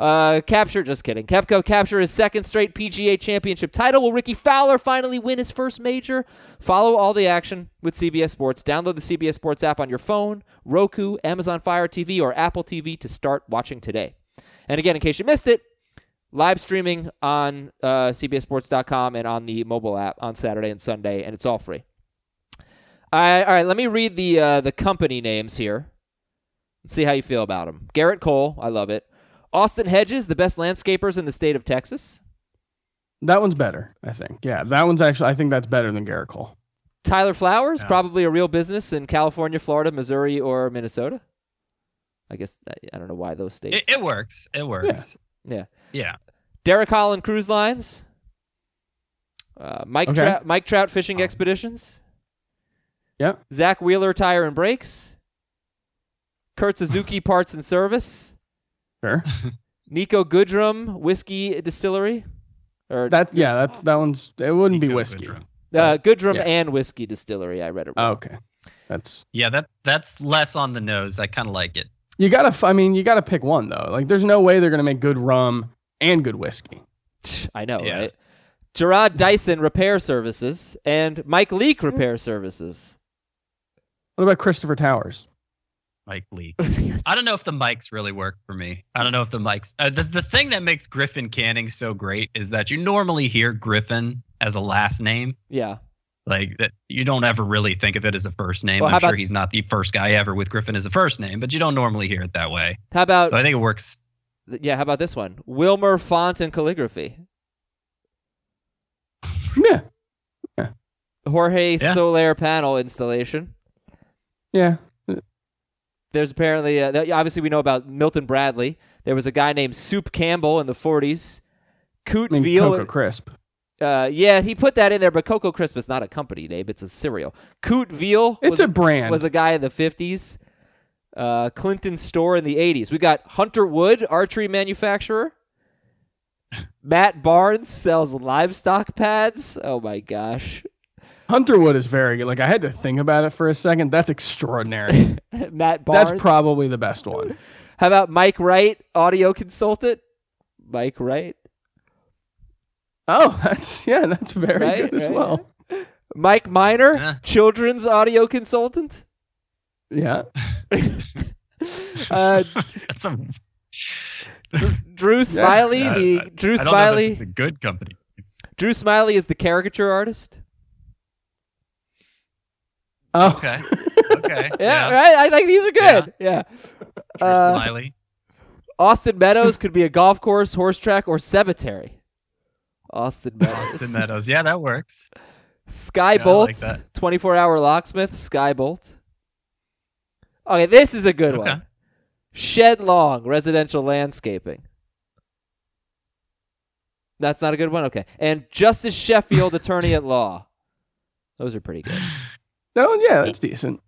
Uh, capture, just kidding. Koepka capture his second straight P G A Championship title. Will Ricky Fowler finally win his first major? Follow all the action with C B S Sports. Download the C B S Sports app on your phone, Roku, Amazon Fire T V, or Apple T V to start watching today. And again, in case you missed it, live streaming on uh, C B S sports dot com and on the mobile app on Saturday and Sunday, and it's all free. I, all right, let me read the uh, the company names here and see how you feel about them. Garrett Cole, I love it. Austin Hedges, the best landscapers in the state of Texas. That one's better, I think. Yeah, that one's actually, I think that's better than Garrett Cole. Tyler Flowers, no. Probably a real business in California, Florida, Missouri, or Minnesota. I guess I don't know why those states. It, it works. It works. Yeah. Yeah. yeah. Derek Holland Cruise Lines. Uh, Mike okay. Trout, Mike Trout Fishing oh. Expeditions. Yeah. Zach Wheeler Tire and Brakes. Kurt Suzuki Parts and Service. Sure. Nico Goodrum Whiskey Distillery. Or that yeah, that that one's it wouldn't Nico be whiskey. Goodrum. Uh, Goodrum yeah. and Whiskey Distillery. I read it. Right. Oh, okay, that's yeah. That that's less on the nose. I kind of like it. You gotta. I mean, you gotta pick one though. Like, there's no way they're gonna make good rum and good whiskey. I know, yeah. right? Gerard Dyson Repair Services and Mike Leake Repair Services. What about Christopher Towers? Mike Leake. I don't know if the mics really work for me. I don't know if the mics. Uh, the the thing that makes Griffin Canning so great is that you normally hear Griffin as a last name. Yeah. Like that, you don't ever really think of it as a first name. Well, I'm about, sure he's not the first guy ever with Griffin as a first name, but you don't normally hear it that way. How about? So I think it works. Yeah. How about this one? Wilmer Font and Calligraphy. Yeah. yeah. Jorge yeah. Soler Panel Installation. Yeah. There's apparently, uh, obviously, we know about Milton Bradley. There was a guy named Soup Campbell in the forties. Coot I mean, Veal. Cocoa Crisp. Uh, yeah, he put that in there, but Cocoa Crisp is not a company name. It's a cereal. Coot Veal. It's was, a brand. Was a guy in the fifties. Uh, Clinton Store in the eighties. We got Hunter Wood, archery manufacturer. Matt Barnes sells livestock pads. Oh, my gosh. Hunter Wood is very good. Like, I had to think about it for a second. That's extraordinary. Matt Barnes. That's probably the best one. How about Mike Wright, audio consultant? Mike Wright. Oh, that's yeah, that's very right, good as right, well. Yeah. Mike Minor, yeah. children's audio consultant. Yeah. uh, that's a Drew Smiley. Yeah. The I, Drew I Smiley. It's a good company. Drew Smiley is the caricature artist. Oh. Okay. Okay. yeah, yeah. Right. I think these are good. Yeah. yeah. Drew uh, Smiley. Austin Meadows could be a golf course, horse track, or cemetery. Austin Meadows. Austin Meadows. Yeah, that works. Skybolt, yeah, like twenty-four hour locksmith, Skybolt. Okay, this is a good okay. one. Shed Long, residential landscaping. That's not a good one? Okay. And Justice Sheffield, attorney at law. Those are pretty good. Oh, yeah, that's decent.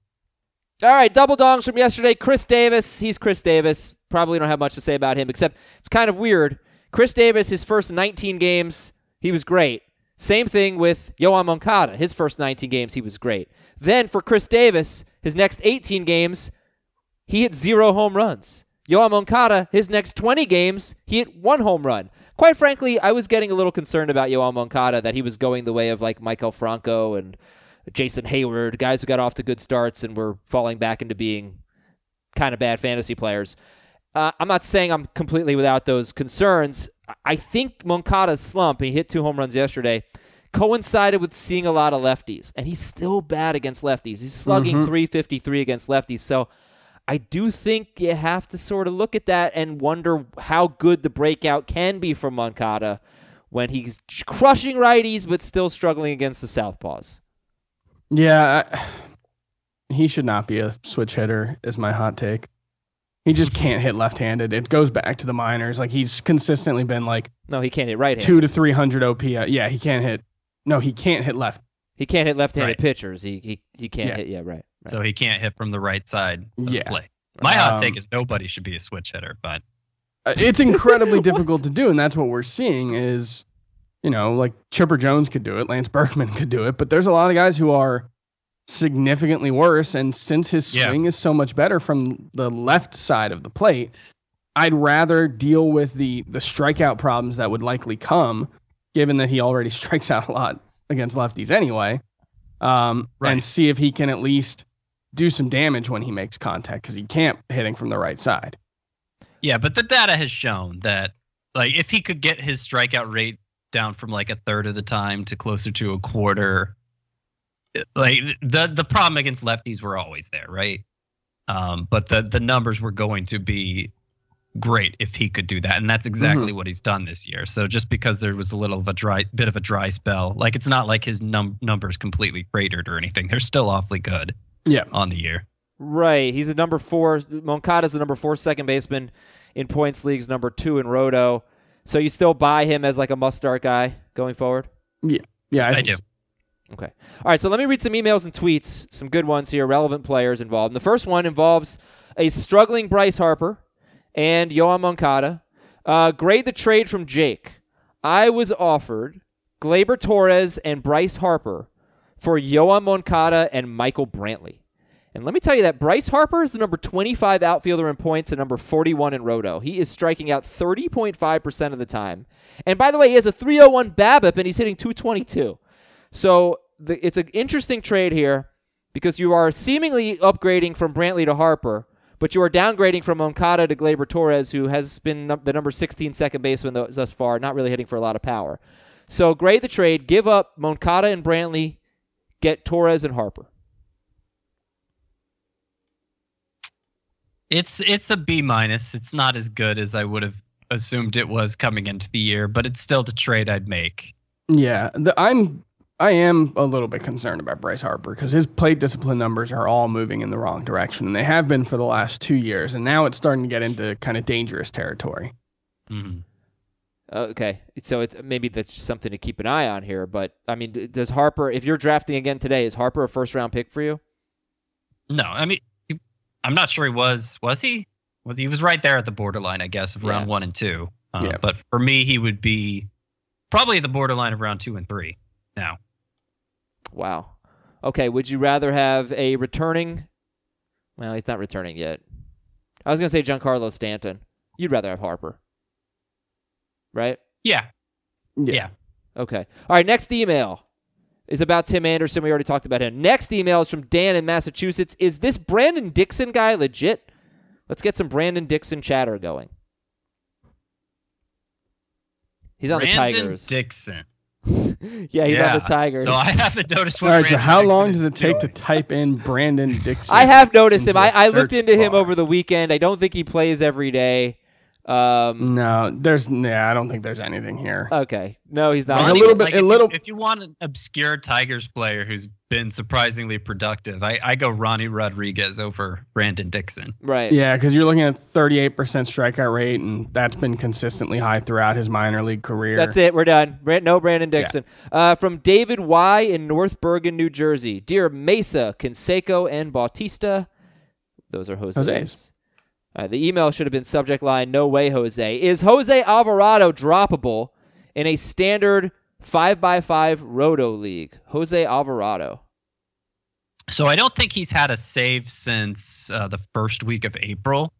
All right, double dongs from yesterday. Chris Davis. He's Chris Davis. Probably don't have much to say about him, except it's kind of weird. Chris Davis, his first nineteen games, he was great. Same thing with Yoan Moncada. His first nineteen games, he was great. Then for Chris Davis, his next eighteen games, he hit zero home runs. Yoan Moncada, his next twenty games, he hit one home run. Quite frankly, I was getting a little concerned about Yoan Moncada that he was going the way of like Michael Franco and Jason Hayward, guys who got off to good starts and were falling back into being kind of bad fantasy players. Uh, I'm not saying I'm completely without those concerns. I think Moncada's slump, he hit two home runs yesterday, coincided with seeing a lot of lefties, and he's still bad against lefties. He's slugging mm-hmm. three fifty-three against lefties, so I do think you have to sort of look at that and wonder how good the breakout can be from Moncada when he's crushing righties but still struggling against the southpaws. Yeah, I, he should not be a switch hitter is my hot take. He just can't hit left-handed. It goes back to the minors. Like, he's consistently been like... No, he can't hit right-handed. Two to three hundred O P S. Yeah, he can't hit... No, he can't hit left. He can't hit left-handed right. pitchers. He he he can't yeah. hit... Yeah, right, right. So he can't hit from the right side of yeah. the play. My um, hot take is nobody should be a switch hitter, but... It's incredibly difficult to do, and that's what we're seeing is, you know, like Chipper Jones could do it, Lance Berkman could do it, but there's a lot of guys who are... significantly worse, and since his swing yeah. is so much better from the left side of the plate, I'd rather deal with the the strikeout problems that would likely come, given that he already strikes out a lot against lefties anyway, um, right. and see if he can at least do some damage when he makes contact, because he can't hitting from the right side. Yeah, but the data has shown that like if he could get his strikeout rate down from like a third of the time to closer to a quarter. Like the the problem against lefties were always there, right? Um, but the the numbers were going to be great if he could do that. And that's exactly mm-hmm. what he's done this year. So just because there was a little of a dry bit of a dry spell, like it's not like his num- numbers completely cratered or anything. They're still awfully good yeah. on the year. Right. He's a number four. Moncada's the number four second baseman in points leagues, number two in Roto. So you still buy him as like a must start guy going forward? Yeah. Yeah, I, I do. So. Okay. All right. So let me read some emails and tweets, some good ones here, relevant players involved. And the first one involves a struggling Bryce Harper and Yoan Moncada. Uh, grade the trade from Jake. I was offered Gleyber Torres and Bryce Harper for Yoan Moncada and Michael Brantley. And let me tell you that Bryce Harper is the number twenty-five outfielder in points and number forty-one in Roto. He is striking out thirty point five percent of the time. And by the way, he has a three oh one BABIP and he's hitting two twenty-two. So the, it's an interesting trade here because you are seemingly upgrading from Brantley to Harper, but you are downgrading from Moncada to Gleyber Torres, who has been the number sixteen second baseman thus far, not really hitting for a lot of power. So grade the trade, give up Moncada and Brantley, get Torres and Harper. It's it's a B minus. It's not as good as I would have assumed it was coming into the year, but it's still the trade I'd make. Yeah, the, I'm I am a little bit concerned about Bryce Harper because his plate discipline numbers are all moving in the wrong direction, and they have been for the last two years. And now it's starting to get into kind of dangerous territory. Mm-hmm. Okay, so it's, maybe that's just something to keep an eye on here. But I mean, does Harper? If you're drafting again today, is Harper a first round pick for you? No, I mean. I'm not sure he was. Was he? Was he was right there at the borderline, I guess, of yeah. round one and two. Uh, yeah. But for me, he would be probably at the borderline of round two and three now. Wow. Okay. Would you rather have a returning? Well, he's not returning yet. I was gonna say Giancarlo Stanton. You'd rather have Harper, right? Yeah. Yeah. yeah. Okay. All right. Next email is about Tim Anderson. We already talked about him. Next email is from Dan in Massachusetts. Is this Brandon Dixon guy legit? Let's get some Brandon Dixon chatter going. He's on Brandon the Tigers. Dixon. yeah, he's yeah. on the Tigers. So I haven't noticed what All right, so how Dixon long does it take doing? to type in Brandon Dixon? I have noticed him. I, I looked into bar. him over the weekend. I don't think he plays every day. Um, no, there's no, nah, I don't think there's anything here. Okay. No, he's not. Like a little bit, like a if, little... You, if you want an obscure Tigers player who's been surprisingly productive, I, I go Ronnie Rodriguez over Brandon Dixon. Right. Yeah. Cause you're looking at thirty-eight percent strikeout rate and that's been consistently high throughout his minor league career. That's it. We're done. No Brandon Dixon. Yeah. Uh, from David Y in North Bergen, New Jersey, dear Mesa, Canseco and Bautista. Those are Jose's. Jose's. Uh, the email should have been subject line, no way, Jose. Is Jose Alvarado droppable in a standard five by five Roto league? Jose Alvarado. So I don't think he's had a save since uh, the first week of April,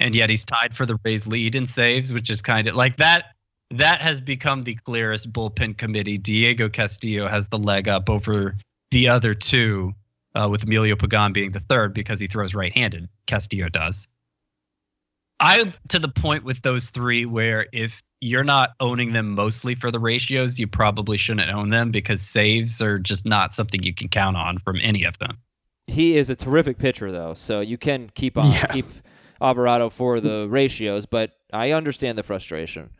and yet he's tied for the Rays lead in saves, which is kind of like that. That has become the clearest bullpen committee. Diego Castillo has the leg up over the other two, uh, with Emilio Pagan being the third because he throws right-handed. Castillo does. I'm to the point with those three where if you're not owning them mostly for the ratios, you probably shouldn't own them because saves are just not something you can count on from any of them. He is a terrific pitcher, though, so you can keep on yeah. keep Alvarado for the ratios, but I understand the frustration.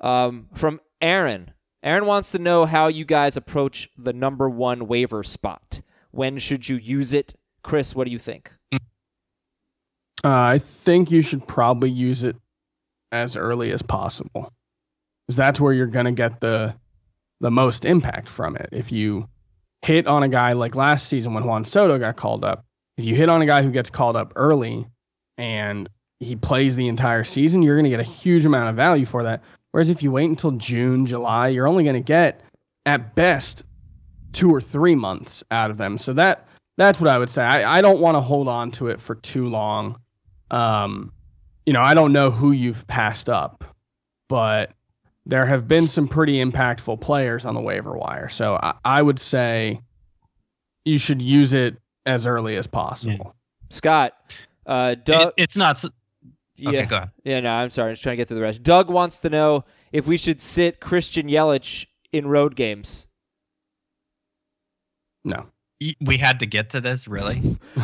Um, from Aaron. Aaron wants to know how you guys approach the number one waiver spot. When should you use it? Chris, what do you think? Uh, I think you should probably use it as early as possible, because that's where you're going to get the the most impact from it. If you hit on a guy like last season when Juan Soto got called up, if you hit on a guy who gets called up early and he plays the entire season, you're going to get a huge amount of value for that. Whereas if you wait until June, July, you're only going to get, at best, two or three months out of them. So that that's what I would say. I, I don't want to hold on to it for too long. Um, you know, I don't know who you've passed up, but there have been some pretty impactful players on the waiver wire. So I, I would say you should use it as early as possible. Yeah. Scott, uh, Doug, it, it's not. So- yeah, okay, go ahead. Yeah, no, I'm sorry. I'm just trying to get through the rest. Doug wants to know if we should sit Christian Yelich in road games. No. We had to get to this, really?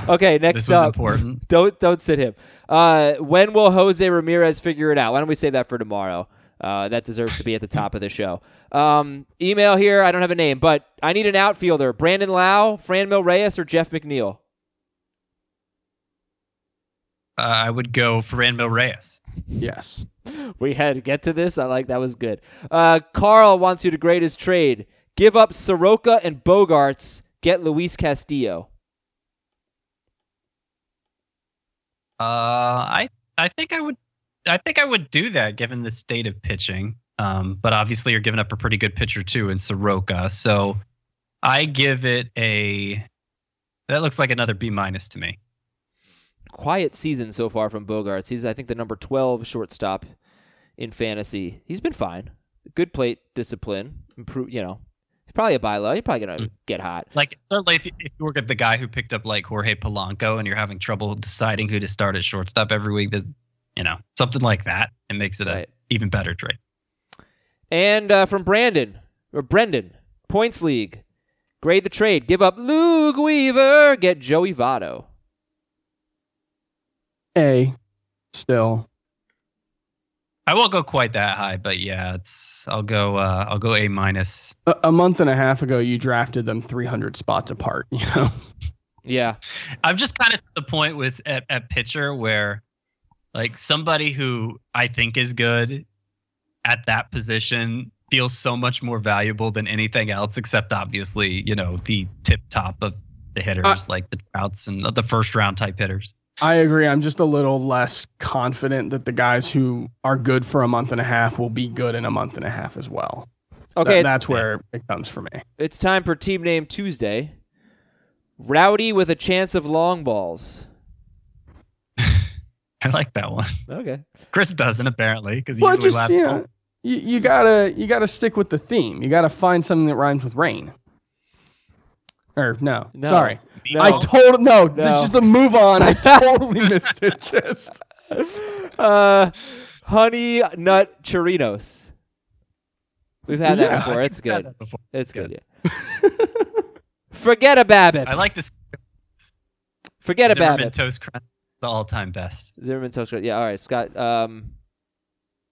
Okay, next this was up. Important. Don't don't sit him. Uh, when will Jose Ramirez figure it out? Why don't we save that for tomorrow? Uh, that deserves to be at the top of the show. Um, email here. I don't have a name, but I need an outfielder. Brandon Lau, Franmil Reyes, or Jeff McNeil? Uh, I would go for Franmil Reyes. Yes. We had to get to this. I like that was good. Uh, Carl wants you to grade his trade. Give up Soroka and Bogarts. Get Luis Castillo. Uh, I I think I would I think I would do that given the state of pitching. Um, but obviously you're giving up a pretty good pitcher too in Soroka. So I give it a that looks like another B minus to me. Quiet season so far from Bogarts. He's I think the number twelve shortstop in fantasy. He's been fine. Good plate discipline. Improve, you know. Probably a buy low. You're probably going to get hot. Like, if you were the guy who picked up, like, Jorge Polanco and you're having trouble deciding who to start at shortstop every week, you know, something like that, it makes it right. An even better trade. And uh, from Brandon, or Brendan, Points League, grade the trade. Give up Luke Weaver. Get Joey Votto. A, still. I won't go quite that high, but yeah, it's I'll go uh, I'll go A minus. A, a month and a half ago, you drafted them three hundred spots apart. You know, yeah. I'm just kind of to the point with at, at pitcher where, like, somebody who I think is good at that position feels so much more valuable than anything else, except obviously, you know, the tip top of the hitters, uh, like the Trouts and the first round type hitters. I agree. I'm just a little less confident that the guys who are good for a month and a half will be good in a month and a half as well. Okay, Th- that's where it comes for me. It's time for Team Name Tuesday. Rowdy with a chance of long balls. I like that one. Okay. Chris doesn't apparently because he well, usually just, laughs. Yeah, long. You, you gotta you gotta stick with the theme. You gotta find something that rhymes with rain. Or no, no. sorry. No. I told no, no. Just a move on. I totally missed it. Just uh, honey nut Chirinos. We've had yeah, that before. It's good. Before. It's good. good yeah. Forget about it. I like this. Forget Zimmerman about it. Toast crunch, the all-time best. Zimmerman toast crunch. Yeah. All right, Scott. Um,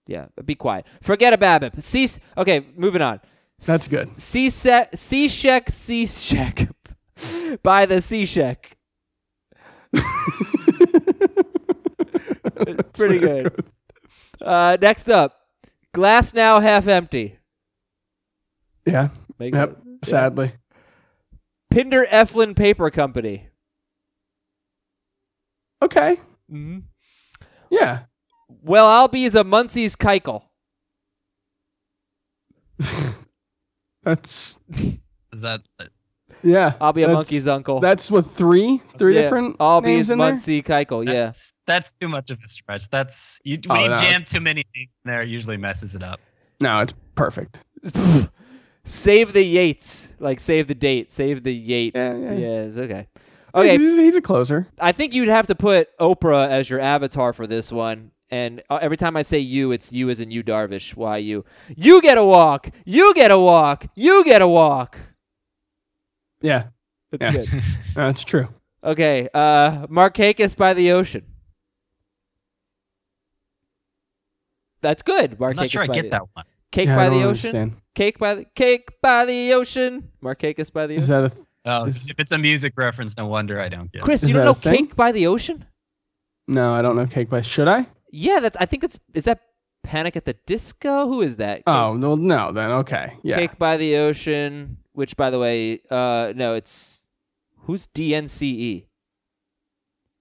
yeah. Be quiet. Forget about it. Cease. Okay, moving on. That's good. C-Shek, C-Shek, by the C-Shek. Pretty good. good. Uh, next up, glass now half empty. Yeah. Make yep. It, sadly. Yeah. Pinder Eflin Paper Company. Okay. Mm-hmm. Yeah. Well, I'll be as a Muncie's Keichel. That's is that yeah. I'll be a monkey's uncle. That's with three, three yeah. different. I'll be Muncy Keichel. Yeah, that's, that's too much of a stretch. That's you, when oh, you no. jam too many names in there, it usually messes it up. No, it's perfect. Save the Yates, like save the date, save the Yate. Yeah, yeah, yeah. yeah it's okay. Okay, he's, he's a closer. I think you'd have to put Oprah as your avatar for this one. And every time I say you, it's you as in you, Darvish. Why you? You get a walk. You get a walk. You get a walk. Yeah. That's yeah. good. That's true. Okay. Uh, Markakis by the ocean. That's good. Markakis I'm not sure I by get the, that one. Cake yeah, by the ocean. Understand. Cake by the cake by the ocean. Markakis by the ocean. Is that a th- oh, is, if it's a music reference, no wonder I don't get it. Chris, is you don't know thing? Cake by the ocean? No, I don't know Cake by. Should I? Yeah, that's. I think it's. Is that Panic at the Disco? Who is that? Cake? Oh no, no, then okay. Yeah. Cake by the Ocean, which, by the way, uh, no, it's who's D N C E?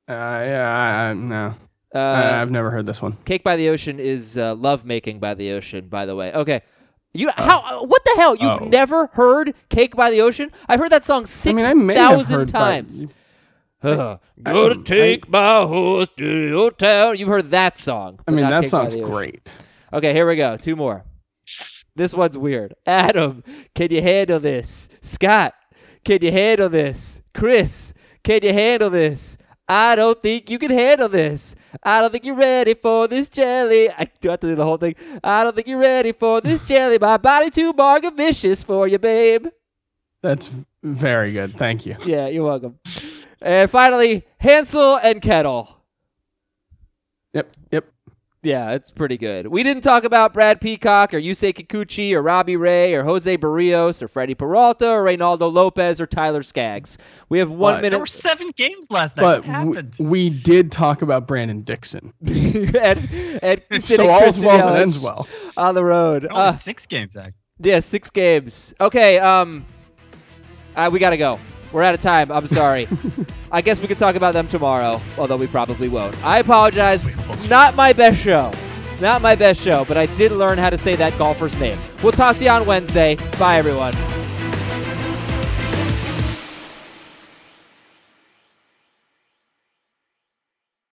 Uh, yeah, I, no, uh, I, I've never heard this one. Cake by the Ocean is uh, Love Making by the Ocean. By the way, okay, you oh. how? What the hell? You've oh. never heard Cake by the Ocean? I've heard that song six I mean, I thousand times. By... Uh, I, gonna I, take I, my horse to your town. You've heard that song. I mean, that sounds great. Okay, here we go. Two more. This one's weird. Adam, can you handle this? Scott, can you handle this? Chris, can you handle this? I don't think you can handle this. I don't think you're ready for this jelly. I do have to do the whole thing. I don't think you're ready for this jelly. My body too marga vicious for you, babe. That's Very good. Thank you. Yeah, you're welcome. And finally, Hansel and Ketel. Yep, yep. Yeah, it's pretty good. We didn't talk about Brad Peacock or Yusei Kikuchi or Robbie Ray or Jose Barrios or Freddie Peralta or Reynaldo Lopez or Tyler Skaggs. We have one but minute. There were seven games last night. But what happened? W- we did talk about Brandon Dixon. and, and so all's well that ends well. On the road. Only uh, six games, actually. Yeah, six games. Okay, um, uh, we got to go. We're out of time. I'm sorry. I guess we could talk about them tomorrow, although we probably won't. I apologize. Not my best show. Not my best show, but I did learn how to say that golfer's name. We'll talk to you on Wednesday. Bye, everyone.